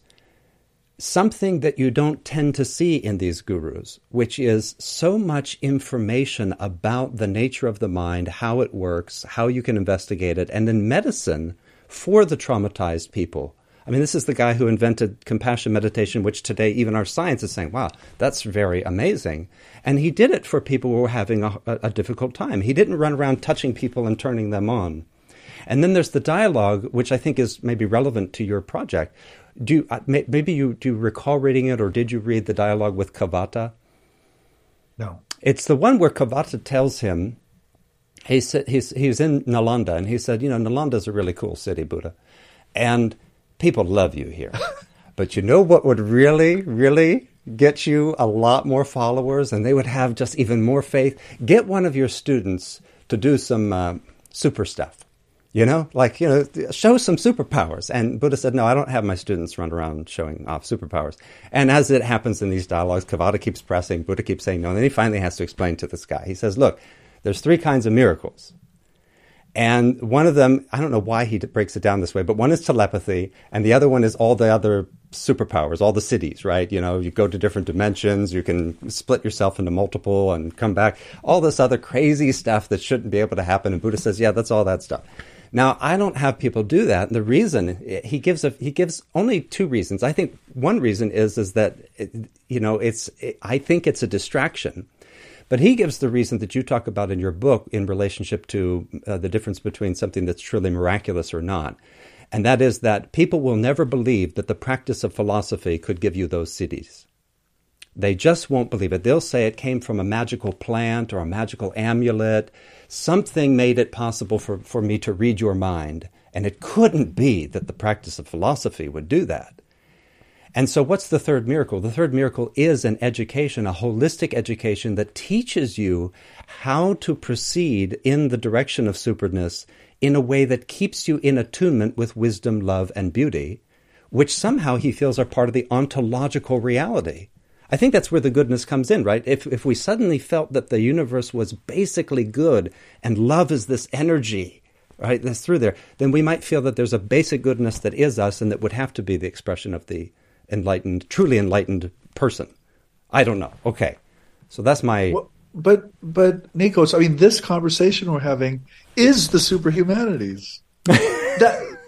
something that you don't tend to see in these gurus, which is so much information about the nature of the mind, how it works, how you can investigate it, and then medicine for the traumatized people. I mean, this is the guy who invented compassion meditation, which today even our science is saying, wow, that's very amazing. And he did it for people who were having a difficult time. He didn't run around touching people and turning them on. And then there's the dialogue, which I think is maybe relevant to your project. Do you recall reading it, or did you read the dialogue with Kavata? No. It's the one where Kavata tells him, he said, he's in Nalanda, and he said, Nalanda's a really cool city, Buddha. And people love you here. But you know what would really, really get you a lot more followers, and they would have just even more faith? Get one of your students to do some super stuff, show some superpowers. And Buddha said, no, I don't have my students run around showing off superpowers. And as it happens in these dialogues, Kavata keeps pressing, Buddha keeps saying no, and then he finally has to explain to this guy. He says, look, there's three kinds of miracles. And one of them, I don't know why he breaks it down this way, but one is telepathy, and the other one is all the other superpowers, all the cities, right? You go to different dimensions, you can split yourself into multiple and come back, all this other crazy stuff that shouldn't be able to happen. And Buddha says, yeah, that's all that stuff. Now, I don't have people do that. And the reason, he gives only two reasons. I think one reason is that, I think it's a distraction. But he gives the reason that you talk about in your book in relationship to the difference between something that's truly miraculous or not. And that is that people will never believe that the practice of philosophy could give you those cities. They just won't believe it. They'll say it came from a magical plant or a magical amulet. Something made it possible for me to read your mind. And it couldn't be that the practice of philosophy would do that. And so what's the third miracle? The third miracle is an education, a holistic education that teaches you how to proceed in the direction of superness in a way that keeps you in attunement with wisdom, love, and beauty, which somehow he feels are part of the ontological reality. I think that's where the goodness comes in, right? If we suddenly felt that the universe was basically good and love is this energy, right, that's through there, then we might feel that there's a basic goodness that is us and that would have to be the expression of the enlightened, truly enlightened person. I don't know. Okay. So that's my... Well, but Nikos, I mean, this conversation we're having is the superhumanities.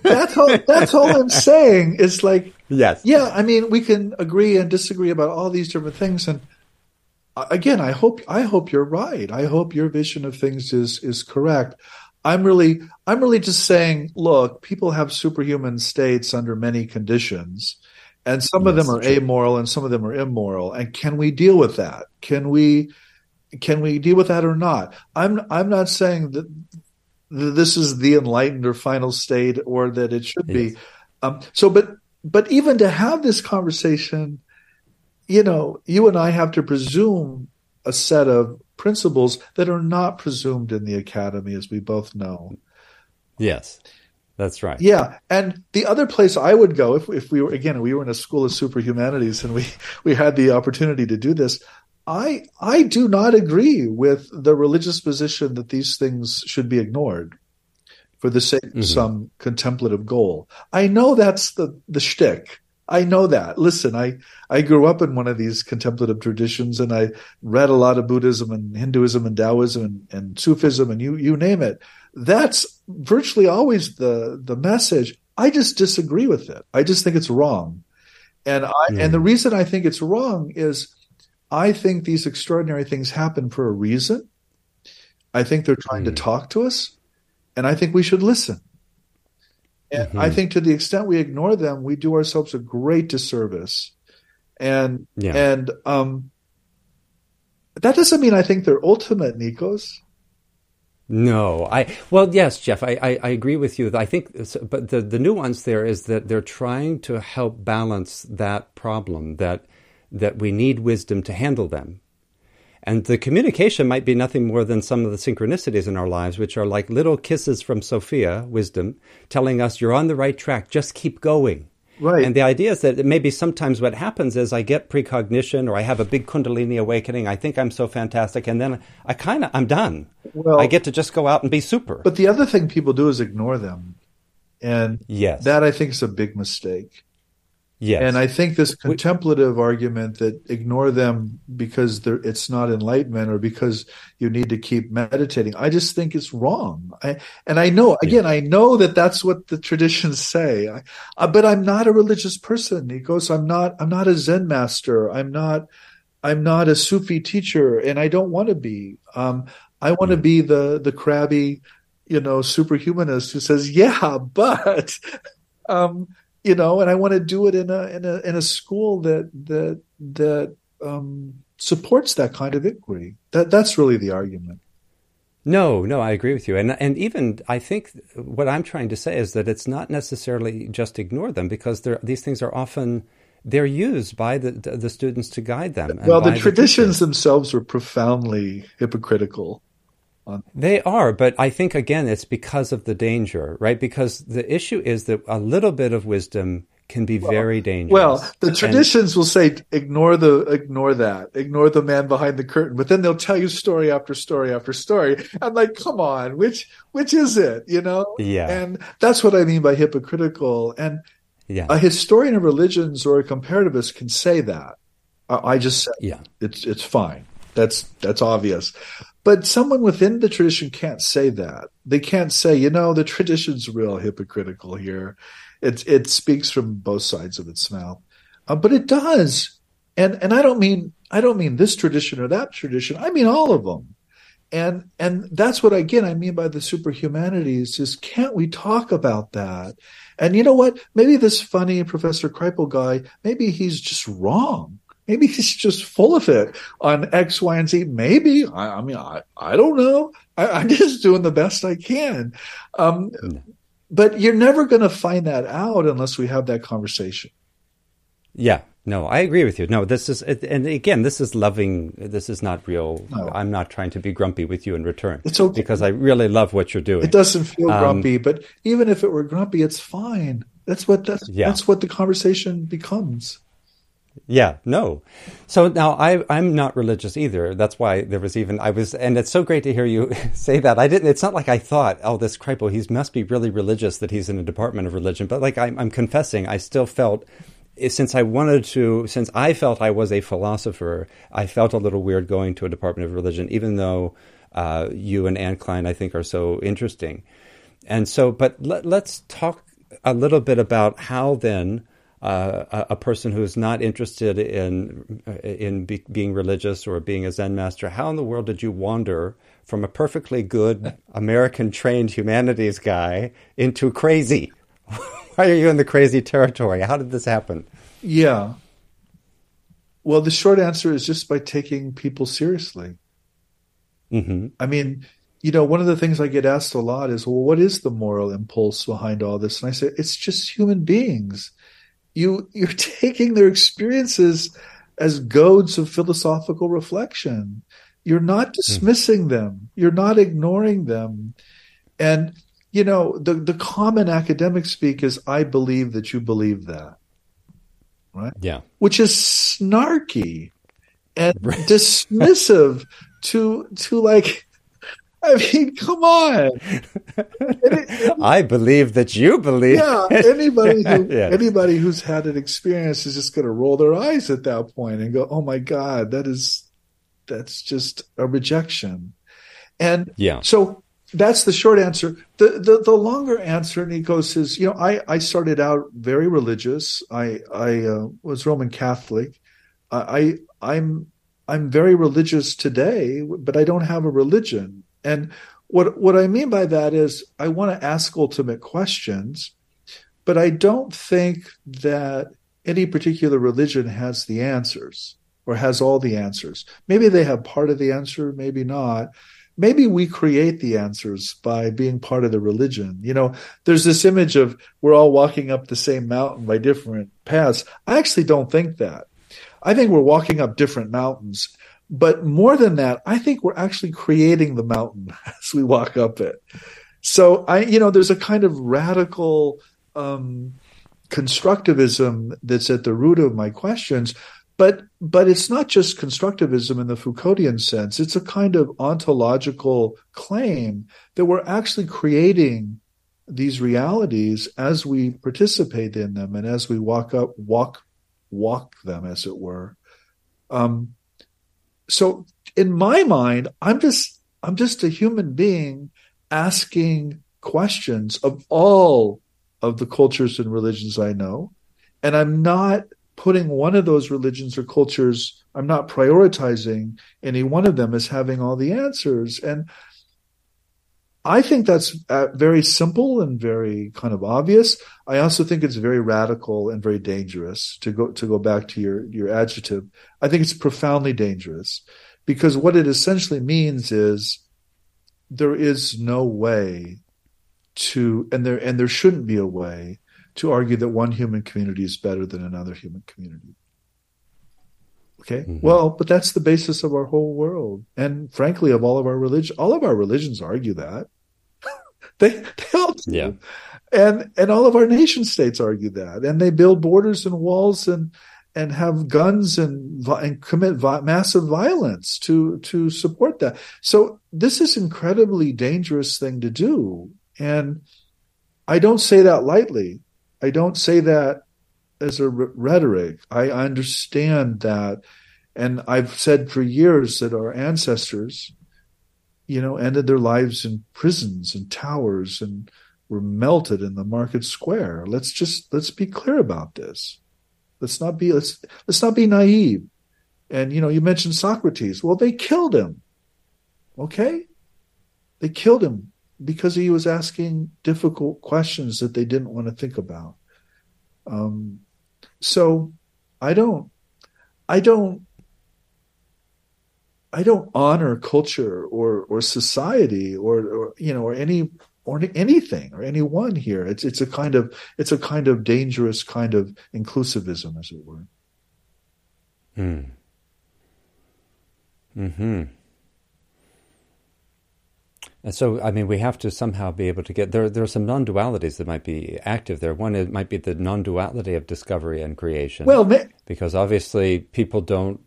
That's all I'm saying. It's like, yes. Yeah, I mean, we can agree and disagree about all these different things. And again, I hope you're right. I hope your vision of things is correct. I'm really just saying, look, people have superhuman states under many conditions, and some of them are amoral and some of them are immoral. And can we deal with that? Can we deal with that or not? I'm not saying that this is the enlightened or final state, or that it should be. But even to have this conversation, you know, you and I have to presume a set of principles that are not presumed in the academy, as we both know. Yes, that's right. Yeah, and the other place I would go, if we were, again, we were in a school of superhumanities and we had the opportunity to do this, I do not agree with the religious position that these things should be ignored for the sake of some contemplative goal. I know that's the shtick. I know that. Listen, I grew up in one of these contemplative traditions, and I read a lot of Buddhism and Hinduism and Taoism and Sufism and you name it. That's virtually always the message. I just disagree with it. I just think it's wrong. And and the reason I think it's wrong is I think these extraordinary things happen for a reason. I think they're trying to talk to us, and I think we should listen. And I think to the extent we ignore them, we do ourselves a great disservice. And that doesn't mean I think they're ultimate, Nikos. No, yes, Jeff, I agree with you. I think, but the nuance there is that they're trying to help balance that problem, that we need wisdom to handle them. And the communication might be nothing more than some of the synchronicities in our lives, which are like little kisses from Sophia, wisdom, telling us you're on the right track, just keep going. Right. And the idea is that maybe sometimes what happens is I get precognition, or I have a big kundalini awakening, I think I'm so fantastic, and then I'm done. Well, I get to just go out and be super. But the other thing people do is ignore them. And that I think is a big mistake. Yes. And I think this contemplative argument that ignore them because it's not enlightenment or because you need to keep meditating, I just think it's wrong. I know that that's what the traditions say, but I'm not a religious person, Nikos. I'm not a Zen master. I'm not a Sufi teacher, and I don't want to be. I want to be the crabby, you know, superhumanist who says, yeah, but you know, and I want to do it in a school that supports that kind of inquiry. That's really the argument. No, I agree with you, and even I think what I'm trying to say is that it's not necessarily just ignore them, because these things are often they're used by the students to guide them. Well, the traditions themselves were profoundly hypocritical. They are, but I think, again, it's because of the danger, right? Because the issue is that a little bit of wisdom can be very dangerous. Well, the traditions will say, ignore the man behind the curtain, but then they'll tell you story after story after story. I'm like, come on, which is it, you know? Yeah. And that's what I mean by hypocritical. And a historian of religions or a comparativist can say that. I just said, it's fine. That's obvious. But someone within the tradition can't say that. They can't say, you know, the tradition's real hypocritical here. It speaks from both sides of its mouth, but it does. And I don't mean this tradition or that tradition. I mean all of them. And that's what again I mean by the superhumanities is can't we talk about that? And you know what? Maybe this funny Professor Kripal guy, maybe he's just wrong. Maybe he's just full of it on X, Y, and Z. Maybe. I mean, I don't know. I'm just doing the best I can. But you're never going to find that out unless we have that conversation. Yeah. No, I agree with you. No, this is, and again, this is loving. This is not real. No. I'm not trying to be grumpy with you in return. It's okay. Because I really love what you're doing. It doesn't feel grumpy, but even if it were grumpy, it's fine. That's what the conversation becomes. Yeah, no. So now I'm not religious either. That's why there was and it's so great to hear you say that. It's not like I thought, oh, this Kripal, he must be really religious that he's in a department of religion. But like I'm confessing, I still felt, since I felt I was a philosopher, I felt a little weird going to a department of religion, even though you and Anne Klein, I think, are so interesting. And so, but let's talk a little bit about how then a person who is not interested in being religious or being a Zen master, how in the world did you wander from a perfectly good American-trained humanities guy into crazy? Why are you in the crazy territory? How did this happen? Yeah. Well, the short answer is just by taking people seriously. Mm-hmm. I mean, you know, one of the things I get asked a lot is, well, what is the moral impulse behind all this? And I say, it's just human beings. You're taking their experiences as goads of philosophical reflection. You're not dismissing them. You're not ignoring them. And, you know, the common academic speak is, I believe that you believe that. Right? Yeah. Which is snarky and dismissive to like, I mean, come on. I believe that you believe. Yeah, anybody who's had an experience is just going to roll their eyes at that point and go, "Oh my God, that's just a rejection." And so that's the short answer. The longer answer, Nikos, is, you know, I started out very religious. I was Roman Catholic. I'm very religious today, but I don't have a religion. And what I mean by that is I want to ask ultimate questions, but I don't think that any particular religion has the answers or has all the answers. Maybe they have part of the answer, maybe not. Maybe we create the answers by being part of the religion. You know, there's this image of we're all walking up the same mountain by different paths. I actually don't think that. I think we're walking up different mountains. But more than that, I think we're actually creating the mountain as we walk up it. So there's a kind of radical constructivism that's at the root of my questions. But it's not just constructivism in the Foucauldian sense. It's a kind of ontological claim that we're actually creating these realities as we participate in them and as we walk them, as it were. So in my mind, I'm just a human being asking questions of all of the cultures and religions I know. And I'm not putting one of those religions or cultures, I'm not prioritizing any one of them as having all the answers. And I think that's very simple and very kind of obvious. I also think it's very radical and very dangerous, to go back to your adjective. I think it's profoundly dangerous because what it essentially means is there is no way to, and there shouldn't be a way to argue that one human community is better than another human community. Okay. Mm-hmm. Well, but that's the basis of our whole world, and frankly, of all of our religion. All of our religions argue that. they all do. Yeah. And all of our nation states argue that, and they build borders and walls and have guns and commit massive violence to support that. So this is an incredibly dangerous thing to do, and I don't say that lightly. I don't say that as a rhetoric. I understand that. And I've said for years that our ancestors, you know, ended their lives in prisons and towers and were melted in the market square. Let's be clear about this. Let's not be naive. And, you know, you mentioned Socrates. Well, they killed him. Okay? They killed him because he was asking difficult questions that they didn't want to think about. So I don't honor culture or society or anything or anyone here. It's a kind of dangerous kind of inclusivism, as it were. Mm. Mm-hmm. And so, I mean, we have to somehow be able to get there. There are some non-dualities that might be active there. One, it might be the non-duality of discovery and creation. Well, because obviously people don't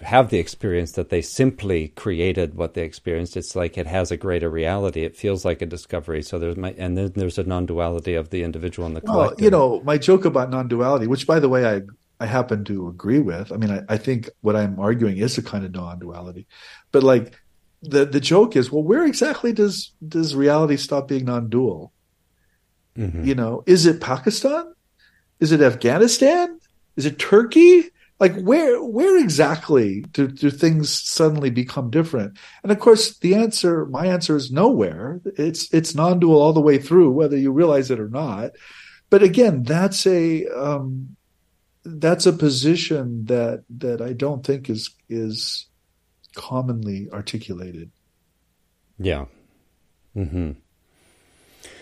have the experience that they simply created what they experienced. It's like it has a greater reality. It feels like a discovery. So then there's a non-duality of the individual and the collective. Well, you know, my joke about non-duality, which, by the way, I happen to agree with. I mean, I think what I'm arguing is a kind of non-duality, but like. The joke is, well, where exactly does reality stop being non-dual? Mm-hmm. You know, is it Pakistan? Is it Afghanistan? Is it Turkey? Like where exactly do things suddenly become different? And of course, my answer is nowhere. It's non-dual all the way through, whether you realize it or not. But again, that's a position that I don't think is commonly articulated. Yeah. Mm-hmm.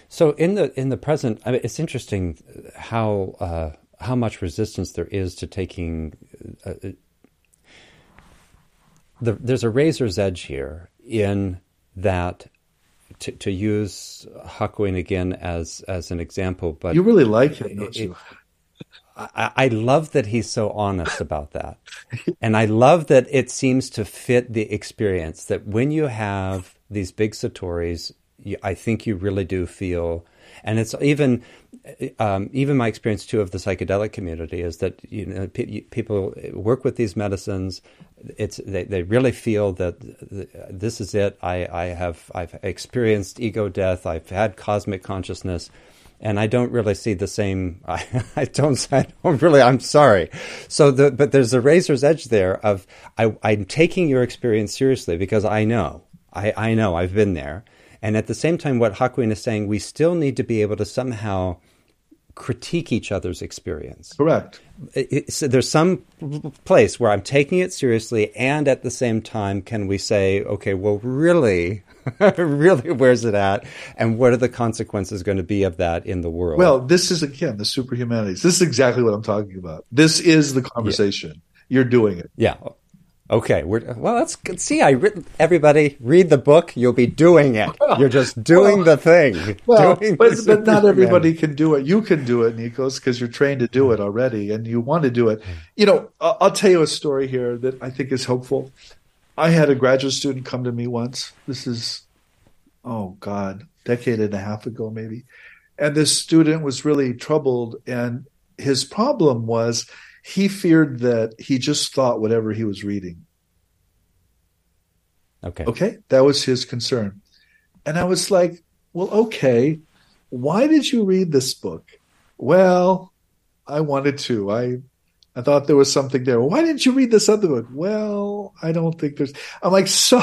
So in the present, I mean, it's interesting how much resistance there is to taking there's a razor's edge here in that to use Hakuin again as an example, but you really like him, don't you? I love that he's so honest about that. And I love that it seems to fit the experience that when you have these big satori's, I think you really do feel, and it's even my experience too of the psychedelic community is that people work with these medicines. They really feel that this is it. I've experienced ego death. I've had cosmic consciousness, and I don't really see the same. I don't really. I'm sorry. But there's a razor's edge there of I'm taking your experience seriously because I know I've been there. And at the same time, what Hakuin is saying, we still need to be able to somehow critique each other's experience. Correct. So there's some place where I'm taking it seriously, and at the same time, can we say, okay, well, really, where's it at? And what are the consequences going to be of that in the world? Well, this is, again, the superhumanities. This is exactly what I'm talking about. This is the conversation. Yeah. You're doing it. Yeah. Okay, let's see. Everybody read the book. You'll be doing it. You're just doing the thing. Well, but not everybody can do it. You can do it, Nikos, because you're trained to do it already, and you want to do it. You know, I'll tell you a story here that I think is helpful. I had a graduate student come to me once. This is, decade and a half ago maybe. And this student was really troubled, and his problem was he feared that he just thought whatever he was reading. Okay. That was his concern. And I was like, well, okay, why did you read this book? Well, I wanted to. I thought there was something there. Well, why didn't you read this other book? Well, I don't think there's... I'm like, so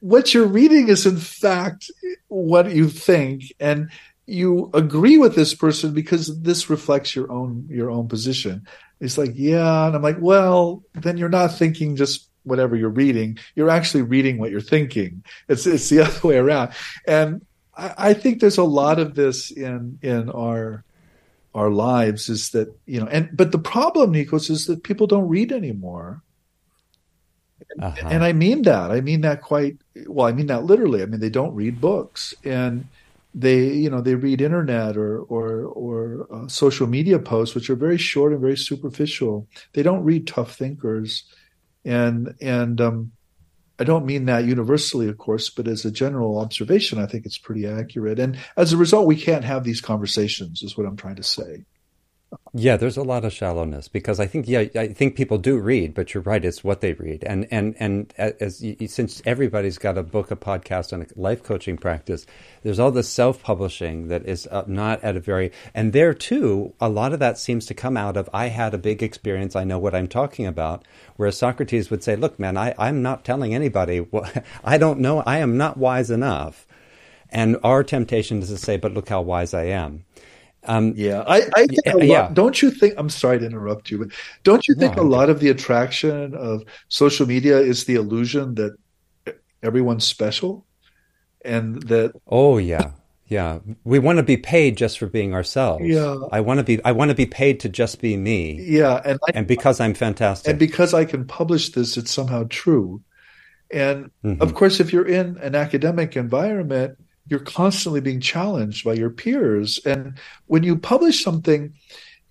what you're reading is in fact what you think. And you agree with this person because this reflects your own position. It's like, yeah. And I'm like, well, then you're not thinking just whatever you're reading. You're actually reading what you're thinking. It's the other way around. And I think there's a lot of this in our lives is that, but the problem, Nikos, is that people don't read anymore. Uh-huh. And I mean that. I mean that quite, well, I mean that literally. I mean, they don't read books, and they read internet or social media posts, which are very short and very superficial. They don't read tough thinkers, and I don't mean that universally, of course, but as a general observation, I think it's pretty accurate. And as a result, we can't have these conversations, is what I'm trying to say. Yeah, there's a lot of shallowness because I think people do read, but you're right, it's what they read. And since everybody's got a book, a podcast, and a life coaching practice, there's all this self-publishing that is not at a very... And there, too, a lot of that seems to come out of, I had a big experience, I know what I'm talking about, whereas Socrates would say, look, man, I'm not telling anybody. I don't know. I am not wise enough. And our temptation is to say, but look how wise I am. I think a lot, don't you think, I'm sorry to interrupt you, but don't you think a lot of the attraction of social media is the illusion that everyone's special? And that we want to be paid just for being ourselves. Yeah. I want to be paid to just be me. Yeah, and because I'm fantastic. And because I can publish this, it's somehow true. And of course, if you're in an academic environment, you're constantly being challenged by your peers. And when you publish something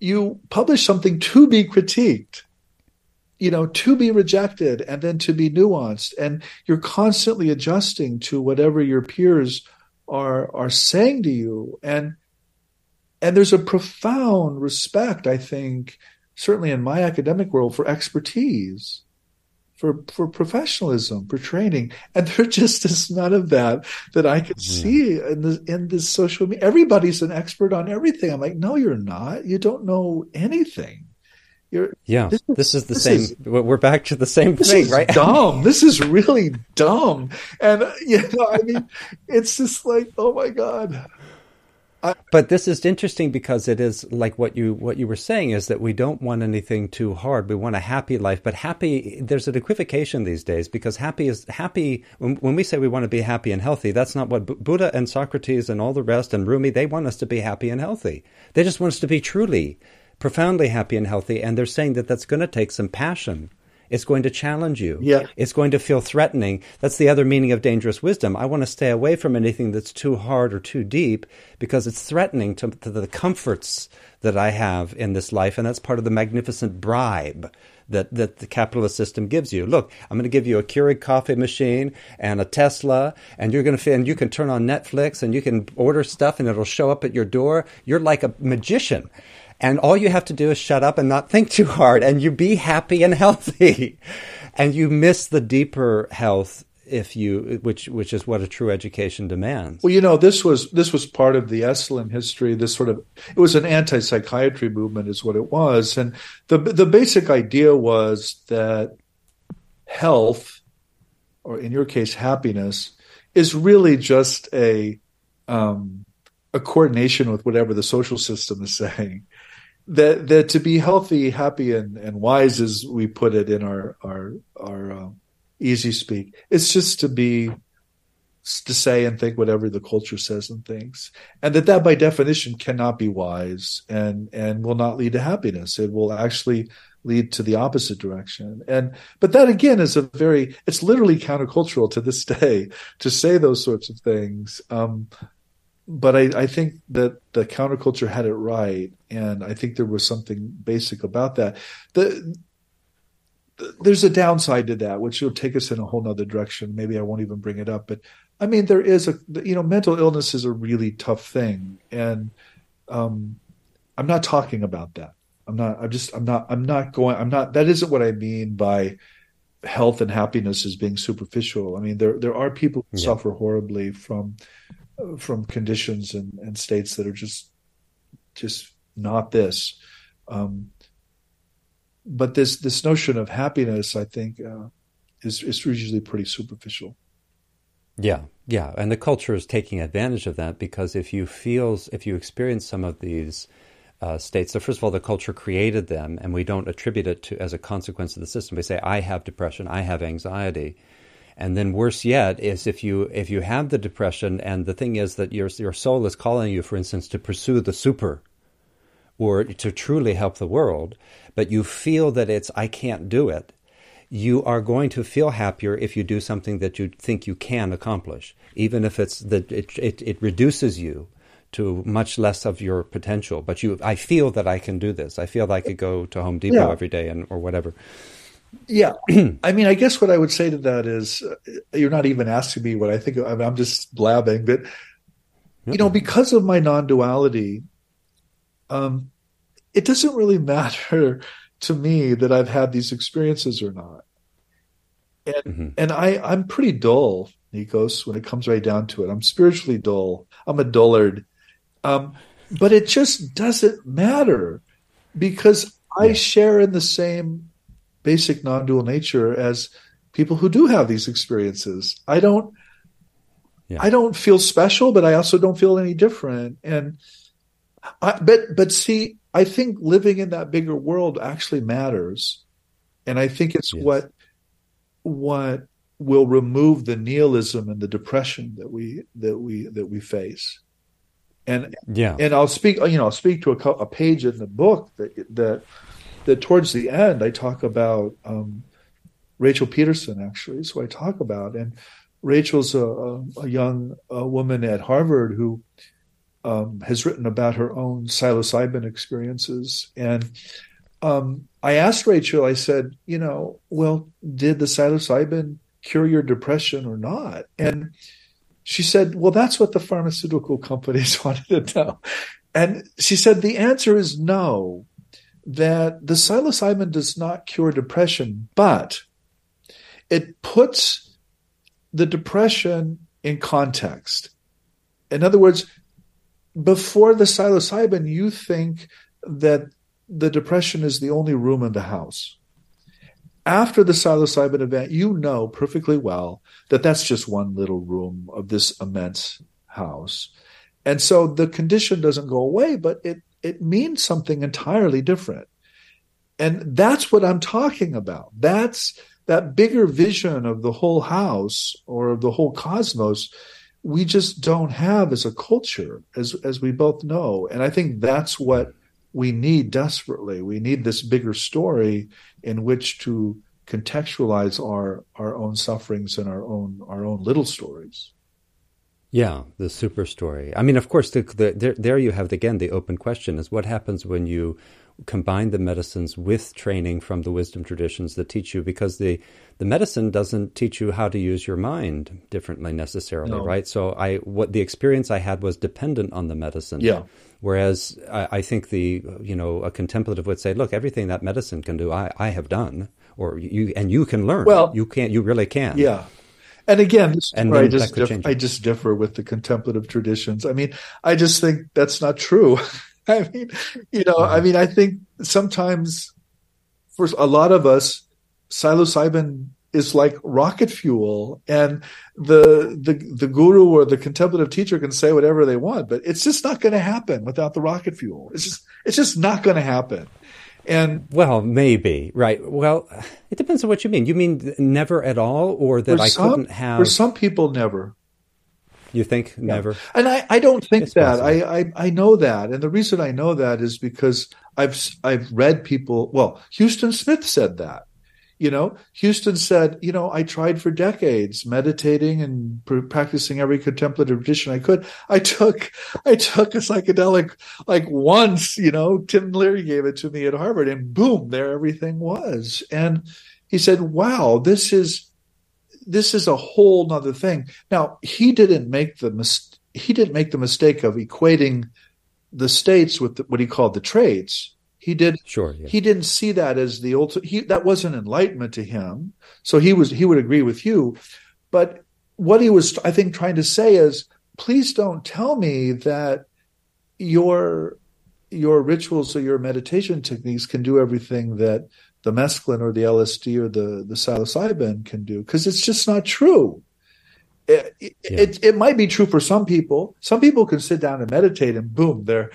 to be critiqued, to be rejected, and then to be nuanced. And you're constantly adjusting to whatever your peers are saying to you. And there's a profound respect, I think, certainly in my academic world, for expertise, for professionalism, for training. And there just is none of that I could see in this social media. Everybody's an expert on everything. I'm like, no, you're not. You don't know anything. This is the same. We're back to the same thing, right? Dumb. This is really dumb. And, I mean, it's just like, oh my God. But this is interesting because it is like what you were saying is that we don't want anything too hard. We want a happy life, but happy, there's an equivocation these days because happy is happy. When we say we want to be happy and healthy, that's not what Buddha and Socrates and all the rest and Rumi, they want us to be happy and healthy. They just want us to be truly, profoundly happy and healthy. And they're saying that that's going to take some passion. It's going to challenge you. Yeah. It's going to feel threatening. That's the other meaning of dangerous wisdom. I want to stay away from anything that's too hard or too deep because it's threatening to the comforts that I have in this life. And that's part of the magnificent bribe that the capitalist system gives you. Look, I'm going to give you a Keurig coffee machine and a Tesla, and you're going to and you can turn on Netflix and you can order stuff and it'll show up at your door. You're like a magician. And all you have to do is shut up and not think too hard, and you be happy and healthy. And you miss the deeper health which is what a true education demands. Well, this was part of the Esalen history. This sort of, it was an anti-psychiatry movement is what it was. And the basic idea was that health, or in your case, happiness, is really just a coordination with whatever the social system is saying. That to be healthy, happy, and wise, as we put it in our easy speak, it's just to say and think whatever the culture says and thinks, and that by definition cannot be wise and will not lead to happiness. It will actually lead to the opposite direction. But that again is it's literally countercultural to this day to say those sorts of things. But I think that the counterculture had it right, and I think there was something basic about that. There's a downside to that, which will take us in a whole other direction. Maybe I won't even bring it up. But, I mean, there is mental illness is a really tough thing, and I'm not talking about that. That isn't what I mean by health and happiness as being superficial. I mean, there are people who suffer horribly from conditions and states that are just not this. But this notion of happiness, I think, is usually pretty superficial. Yeah. And the culture is taking advantage of that because if you experience some of these states, so first of all, the culture created them and we don't attribute it to as a consequence of the system. We say, I have depression, I have anxiety. And then worse yet is if you have the depression and the thing is that your soul is calling you, for instance, to pursue the super or to truly help the world, but you feel that it's, I can't do it. You are going to feel happier if you do something that you think you can accomplish, even if it's that it reduces you to much less of your potential. But I feel that I can do this. I feel that I could go to Home Depot every day or whatever. Yeah. I mean, I guess what I would say to that is you're not even asking me what I think. I mean, I'm just blabbing. But, because of my non-duality, it doesn't really matter to me that I've had these experiences or not. And I'm pretty dull, Nikos, when it comes right down to it. I'm spiritually dull. I'm a dullard. But it just doesn't matter because I share in the same basic non-dual nature as people who do have these experiences. I don't feel special, but I also don't feel any different. And see, I think living in that bigger world actually matters. And I think it's what will remove the nihilism and the depression that we face. And I'll speak, to a page in the book that towards the end I talk about Rachel Peterson, actually, is who I talk about. And Rachel's a young woman at Harvard who has written about her own psilocybin experiences. And I asked Rachel, I said, did the psilocybin cure your depression or not? And she said, well, that's what the pharmaceutical companies wanted to know. And she said, the answer is no. That the psilocybin does not cure depression, but it puts the depression in context. In other words, before the psilocybin, you think that the depression is the only room in the house. After the psilocybin event, you know perfectly well that that's just one little room of this immense house. And so the condition doesn't go away, but it means something entirely different. And that's what I'm talking about. That's that bigger vision of the whole house or of the whole cosmos we just don't have as a culture, as we both know. And I think that's what we need desperately. We need this bigger story in which to contextualize our own sufferings and our own little stories. Yeah, the super story. I mean, of course, there you have, again, the open question is what happens when you combine the medicines with training from the wisdom traditions that teach you, because the medicine doesn't teach you how to use your mind differently necessarily, no. Right? So what the experience I had was dependent on the medicine. Yeah. Whereas I think a contemplative would say, look, everything that medicine can do, I have done, or you can learn. Well, you really can. Yeah. And again, this is where I just differ with the contemplative traditions. I mean, I just think that's not true. I mean, I think sometimes for a lot of us, psilocybin is like rocket fuel, and the guru or the contemplative teacher can say whatever they want, but it's just not going to happen without the rocket fuel. It's just not going to happen. And well, maybe, right. Well, it depends on what you mean. You mean never at all, or that couldn't have? For some people, never. You think never? And I don't think it's that. I know that. And the reason I know that is because I've read people. Well, Houston Smith said that. Houston said, I tried for decades meditating and practicing every contemplative tradition I could. I took a psychedelic like once, Tim Leary gave it to me at Harvard, and boom, there everything was. And he said, wow, this is a whole nother thing. Now, he didn't make the mistake of equating the states with what he called the traits. He did. Sure, yeah. He didn't see that as the ultimate. That wasn't enlightenment to him. So he would agree with you. But what he was, I think, trying to say is, please don't tell me that your rituals or your meditation techniques can do everything that the mescaline or the LSD or the psilocybin can do, because it's just not true. It might be true for some people. Some people can sit down and meditate, and boom, they're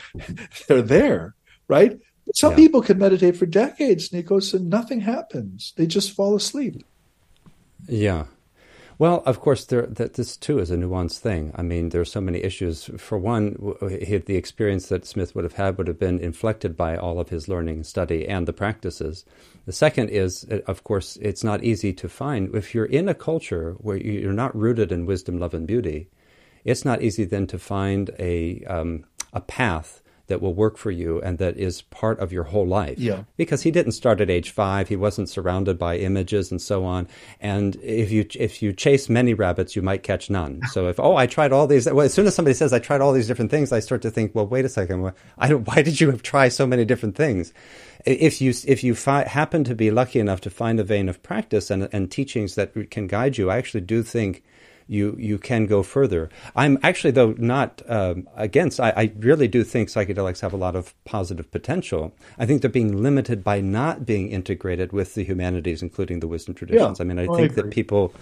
there, right? Some people can meditate for decades, Nikos, and nothing happens. They just fall asleep. Yeah. Well, of course, this too is a nuanced thing. I mean, there are so many issues. For one, the experience that Smith would have had would have been inflected by all of his learning, study, and the practices. The second is, of course, it's not easy to find. If you're in a culture where you're not rooted in wisdom, love, and beauty, it's not easy then to find a path that will work for you and that is part of your whole life. Yeah. Because he didn't start at age 5. He wasn't surrounded by images and so on. And if you chase many rabbits, you might catch none. So I tried all these. Well, as soon as somebody says, I tried all these different things, I start to think, well, wait a second. Why did you have tried so many different things? If you happen to be lucky enough to find a vein of practice and teachings that can guide you, I actually do think you can go further. I'm actually, though, not against. I really do think psychedelics have a lot of positive potential. I think they're being limited by not being integrated with the humanities, including the wisdom traditions. Yeah, I mean, I think that people...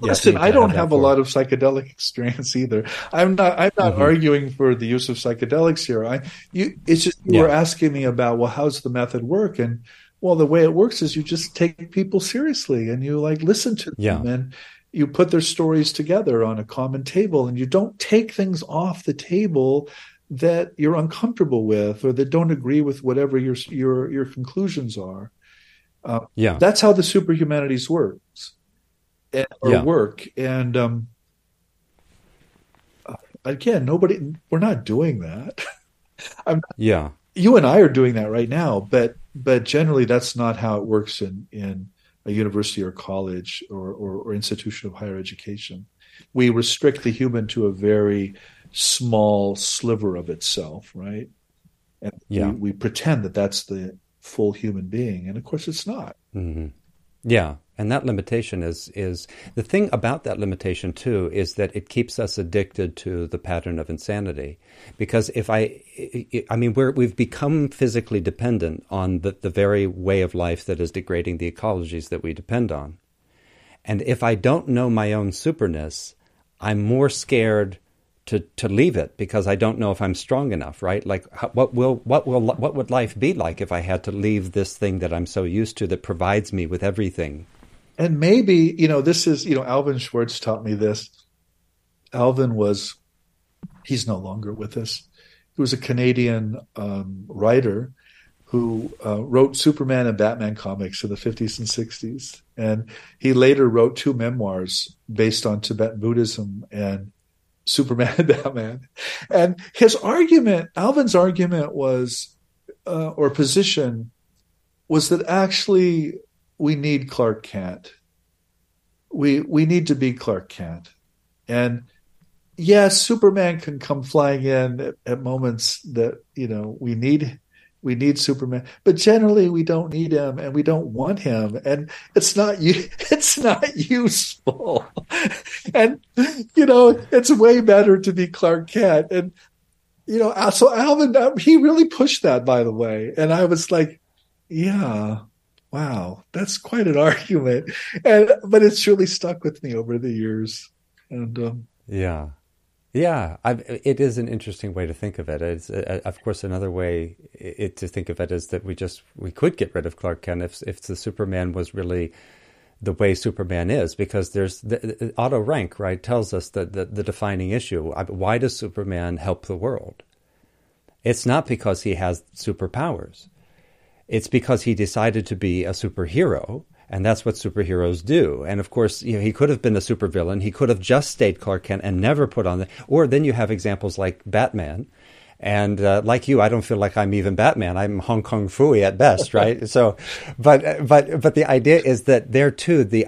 Listen, I don't have a lot of psychedelic experience either. I'm not arguing for the use of psychedelics here. You were asking me about, well, how's the method work? And, well, the way it works is you just take people seriously and you, listen to them. Yeah. And you put their stories together on a common table, and you don't take things off the table that you're uncomfortable with or that don't agree with whatever your conclusions are. That's how the superhumanities works work. And again, we're not doing that. You and I are doing that right now, but generally that's not how it works in a university or college or institution of higher education. We restrict the human to a very small sliver of itself, right? And we pretend that that's the full human being. And of course it's not. Mm-hmm. Yeah. And that limitation is the thing about that limitation, too, is that it keeps us addicted to the pattern of insanity. Because if we've become physically dependent on the very way of life that is degrading the ecologies that we depend on. And if I don't know my own superness, I'm more scared to leave it because I don't know if I'm strong enough, right? Like, what would life be like if I had to leave this thing that I'm so used to that provides me with everything? And maybe, this is, Alvin Schwartz taught me this. Alvin he's no longer with us. He was a Canadian writer who wrote Superman and Batman comics in the 50s and 60s. And he later wrote two memoirs based on Tibetan Buddhism and Superman and Batman. And his argument, Alvin's argument was, or position, was that actually we need Clark Kent. We need to be Clark Kent. And yes, Superman can come flying in at moments that, we need Superman, but generally we don't need him and we don't want him, and it's not useful. And it's way better to be Clark Kent. And so Alvin, he really pushed that, by the way. And I was like, yeah, wow, that's quite an argument. But it's really stuck with me over the years. And yeah. Yeah, it is an interesting way to think of it. It's, of course, another way to think of it is that we could get rid of Clark Kent if the Superman was really the way Superman is, because there's the Otto Rank, right, tells us that the defining issue. Why does Superman help the world? It's not because he has superpowers. It's because he decided to be a superhero. And that's what superheroes do. And of course, he could have been a supervillain. He could have just stayed Clark Kent and never put on or then you have examples like Batman. And like you, I don't feel like I'm even Batman. I'm Hong Kong Fooey at best, right? So, but the idea is that there too, the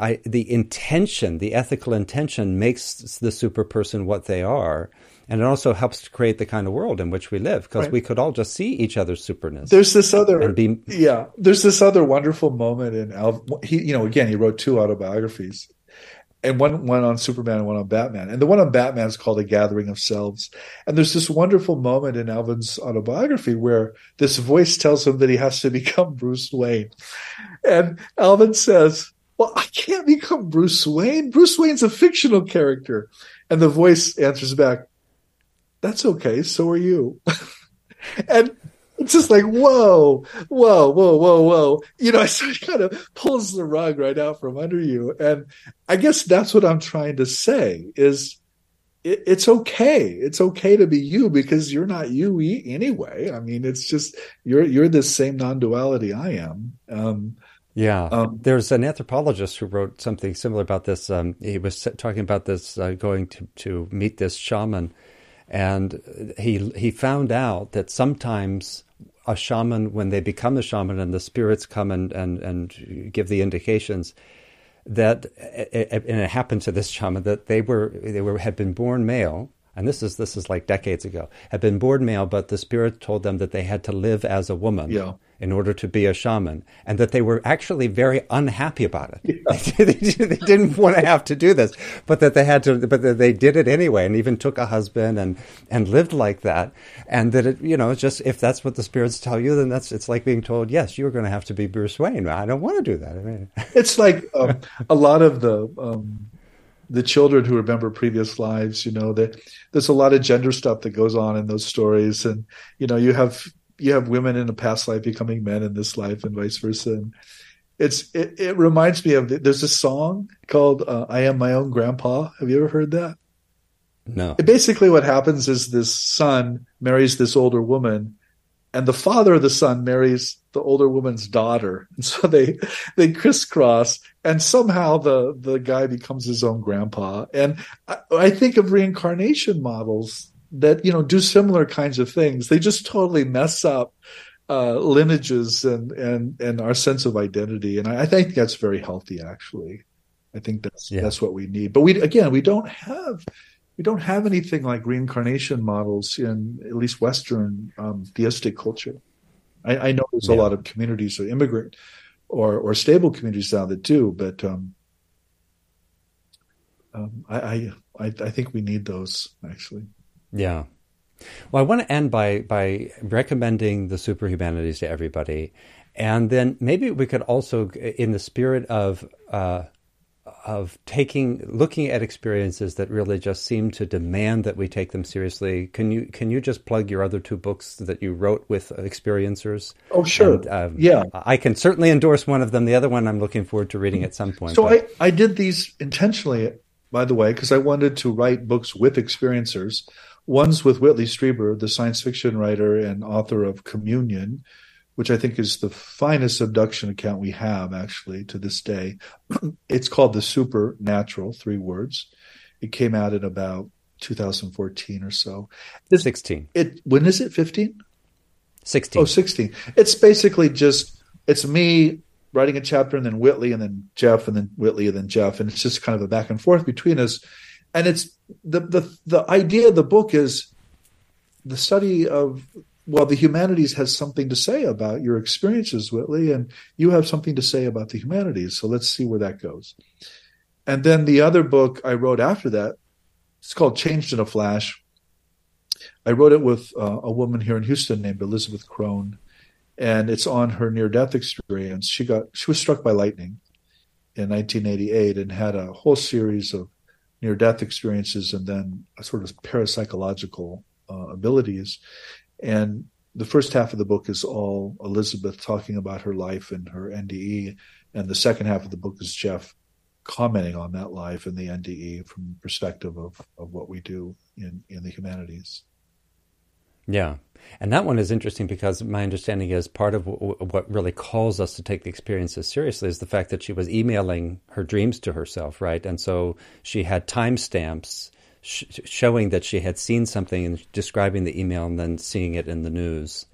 intention, the ethical intention, makes the super person what they are. And it also helps to create the kind of world in which we live, because we could all just see each other's superness. There's this other wonderful moment in Alvin. He wrote two autobiographies, and one on Superman and one on Batman. And the one on Batman is called A Gathering of Selves. And there's this wonderful moment in Alvin's autobiography where this voice tells him that he has to become Bruce Wayne. And Alvin says, well, I can't become Bruce Wayne. Bruce Wayne's a fictional character. And the voice answers back, that's okay, so are you. And it's just like, whoa. It sort of kind of pulls the rug right out from under you. And I guess that's what I'm trying to say is it's okay. It's okay to be you, because you're not you anyway. I mean, it's just you're this same non-duality I am. There's an anthropologist who wrote something similar about this. He was talking about this going to meet this shaman. And he found out that sometimes a shaman, when they become a shaman and the spirits come and give the indications, that it happened to this shaman that they had been born male, and this is like decades ago, had been born male, but the spirit told them that they had to live as a woman. Yeah. In order to be a shaman, and that they were actually very unhappy about it. Yeah. They didn't want to have to do this, but that they had to, but they did it anyway, and even took a husband and lived like that. And that it, just if that's what the spirits tell you, then it's like being told, yes, you're going to have to be Bruce Wayne. I don't want to do that. I mean, it's like a lot of the children who remember previous lives. There's a lot of gender stuff that goes on in those stories, and you have women in a past life becoming men in this life, and vice versa. And it reminds me of there's a song called "I Am My Own Grandpa." Have you ever heard that? No. Basically, what happens is this son marries this older woman, and the father of the son marries the older woman's daughter, and so they crisscross, and somehow the guy becomes his own grandpa. And I think of reincarnation models that do similar kinds of things. They just totally mess up lineages and our sense of identity. And I think that's very healthy, actually. I think that's what we need. But we don't have anything like reincarnation models in at least Western theistic culture. I know there's a lot of communities of immigrant or stable communities sounded too. But I think we need those, actually. Yeah. Well, I want to end by recommending The Superhumanities to everybody. And then maybe we could also, in the spirit of looking at experiences that really just seem to demand that we take them seriously, can you just plug your other two books that you wrote with experiencers? Oh, sure. And, I can certainly endorse one of them. The other one I'm looking forward to reading at some point. So I did these intentionally, by the way, because I wanted to write books with experiencers. One's with Whitley Strieber, the science fiction writer and author of Communion, which I think is the finest abduction account we have, actually, to this day. It's called The Supernatural, 3 words. It came out in about 2014 or so. 16. When is it, 15? 16. Oh, 16. It's basically just, it's me writing a chapter and then Whitley and then Jeff and then Whitley and then Jeff. And it's just kind of a back and forth between us. And it's the idea of the book is the study of, well, the humanities has something to say about your experiences, Whitley, and you have something to say about the humanities. So let's see where that goes. And then the other book I wrote after that, it's called Changed in a Flash. I wrote it with a woman here in Houston named Elizabeth Crone, and it's on her near-death experience. She was struck by lightning in 1988 and had a whole series of near-death experiences and then a sort of parapsychological abilities. And the first half of the book is all Elizabeth talking about her life and her NDE. And the second half of the book is Jeff commenting on that life and the NDE from the perspective of what we do in the humanities. Yeah. And that one is interesting because my understanding is part of what really calls us to take the experiences seriously is the fact that she was emailing her dreams to herself, right? And so she had timestamps showing that she had seen something and describing the email and then seeing it in the news.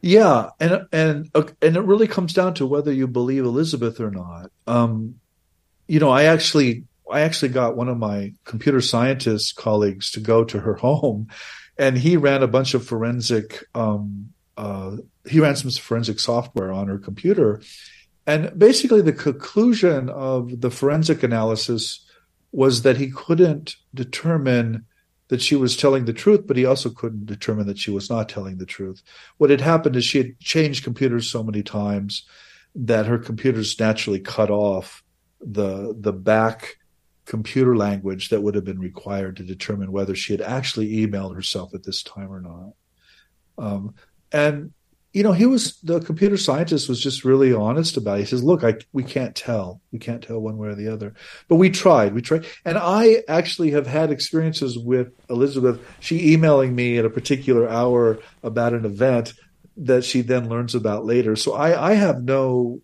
Yeah, and it really comes down to whether you believe Elizabeth or not. I actually got one of my computer scientist colleagues to go to her home, and he ran some forensic software on her computer, and basically the conclusion of the forensic analysis was that he couldn't determine that she was telling the truth, but he also couldn't determine that she was not telling the truth. What had happened is she had changed computers so many times that her computers naturally cut off the back computer language that would have been required to determine whether she had actually emailed herself at this time or not. The computer scientist was just really honest about it. He says, look, we can't tell. We can't tell one way or the other. But we tried. And I actually have had experiences with Elizabeth, she emailing me at a particular hour about an event that she then learns about later. So I have no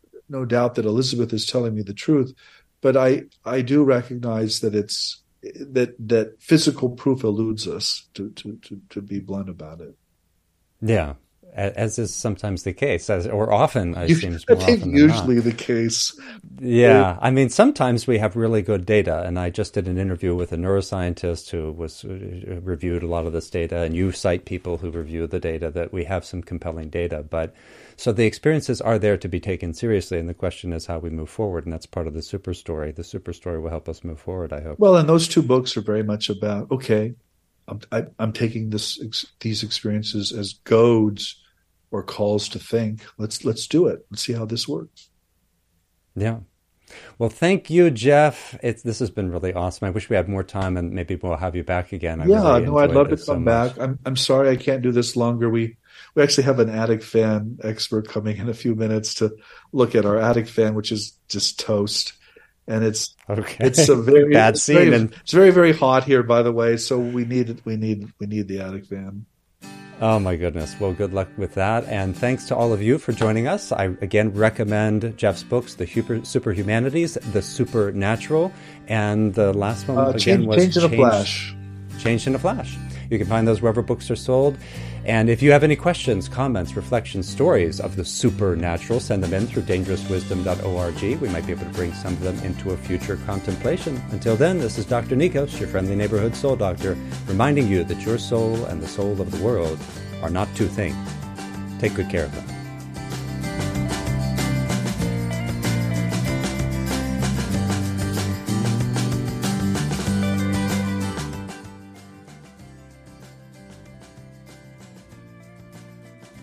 doubt that Elizabeth is telling me the truth, but I do recognize that that physical proof eludes us, to be blunt about it. Yeah. As is sometimes the case, or often, it seems more often than not. Usually the case. Yeah. I mean, sometimes we have really good data, and I just did an interview with a neuroscientist who reviewed a lot of this data, and you cite people who review the data, that we have some compelling data. But so the experiences are there to be taken seriously, and the question is how we move forward, and that's part of the super story. The super story will help us move forward, I hope. Well, and those two books are very much about, okay, I'm taking these experiences as goads or calls to think. Let's do it. Let's see how this works. Yeah. Well, thank you, Jeff. This has been really awesome. I wish we had more time, and maybe we'll have you back again. I'd love to come back. I'm sorry I can't do this longer. We actually have an attic fan expert coming in a few minutes to look at our attic fan, which is just toast. And it's a very bad scene. It's very, very hot here, by the way. So we need the attic fan. Oh my goodness! Well, good luck with that, and thanks to all of you for joining us. I again recommend Jeff's books: The Superhumanities, The Supernatural, and the last one was Changed in a Flash. Changed in a Flash. You can find those wherever books are sold. And if you have any questions, comments, reflections, stories of the supernatural, send them in through dangerouswisdom.org. We might be able to bring some of them into a future contemplation. Until then, this is Dr. Nikos, your friendly neighborhood soul doctor, reminding you that your soul and the soul of the world are not two things. Take good care of them.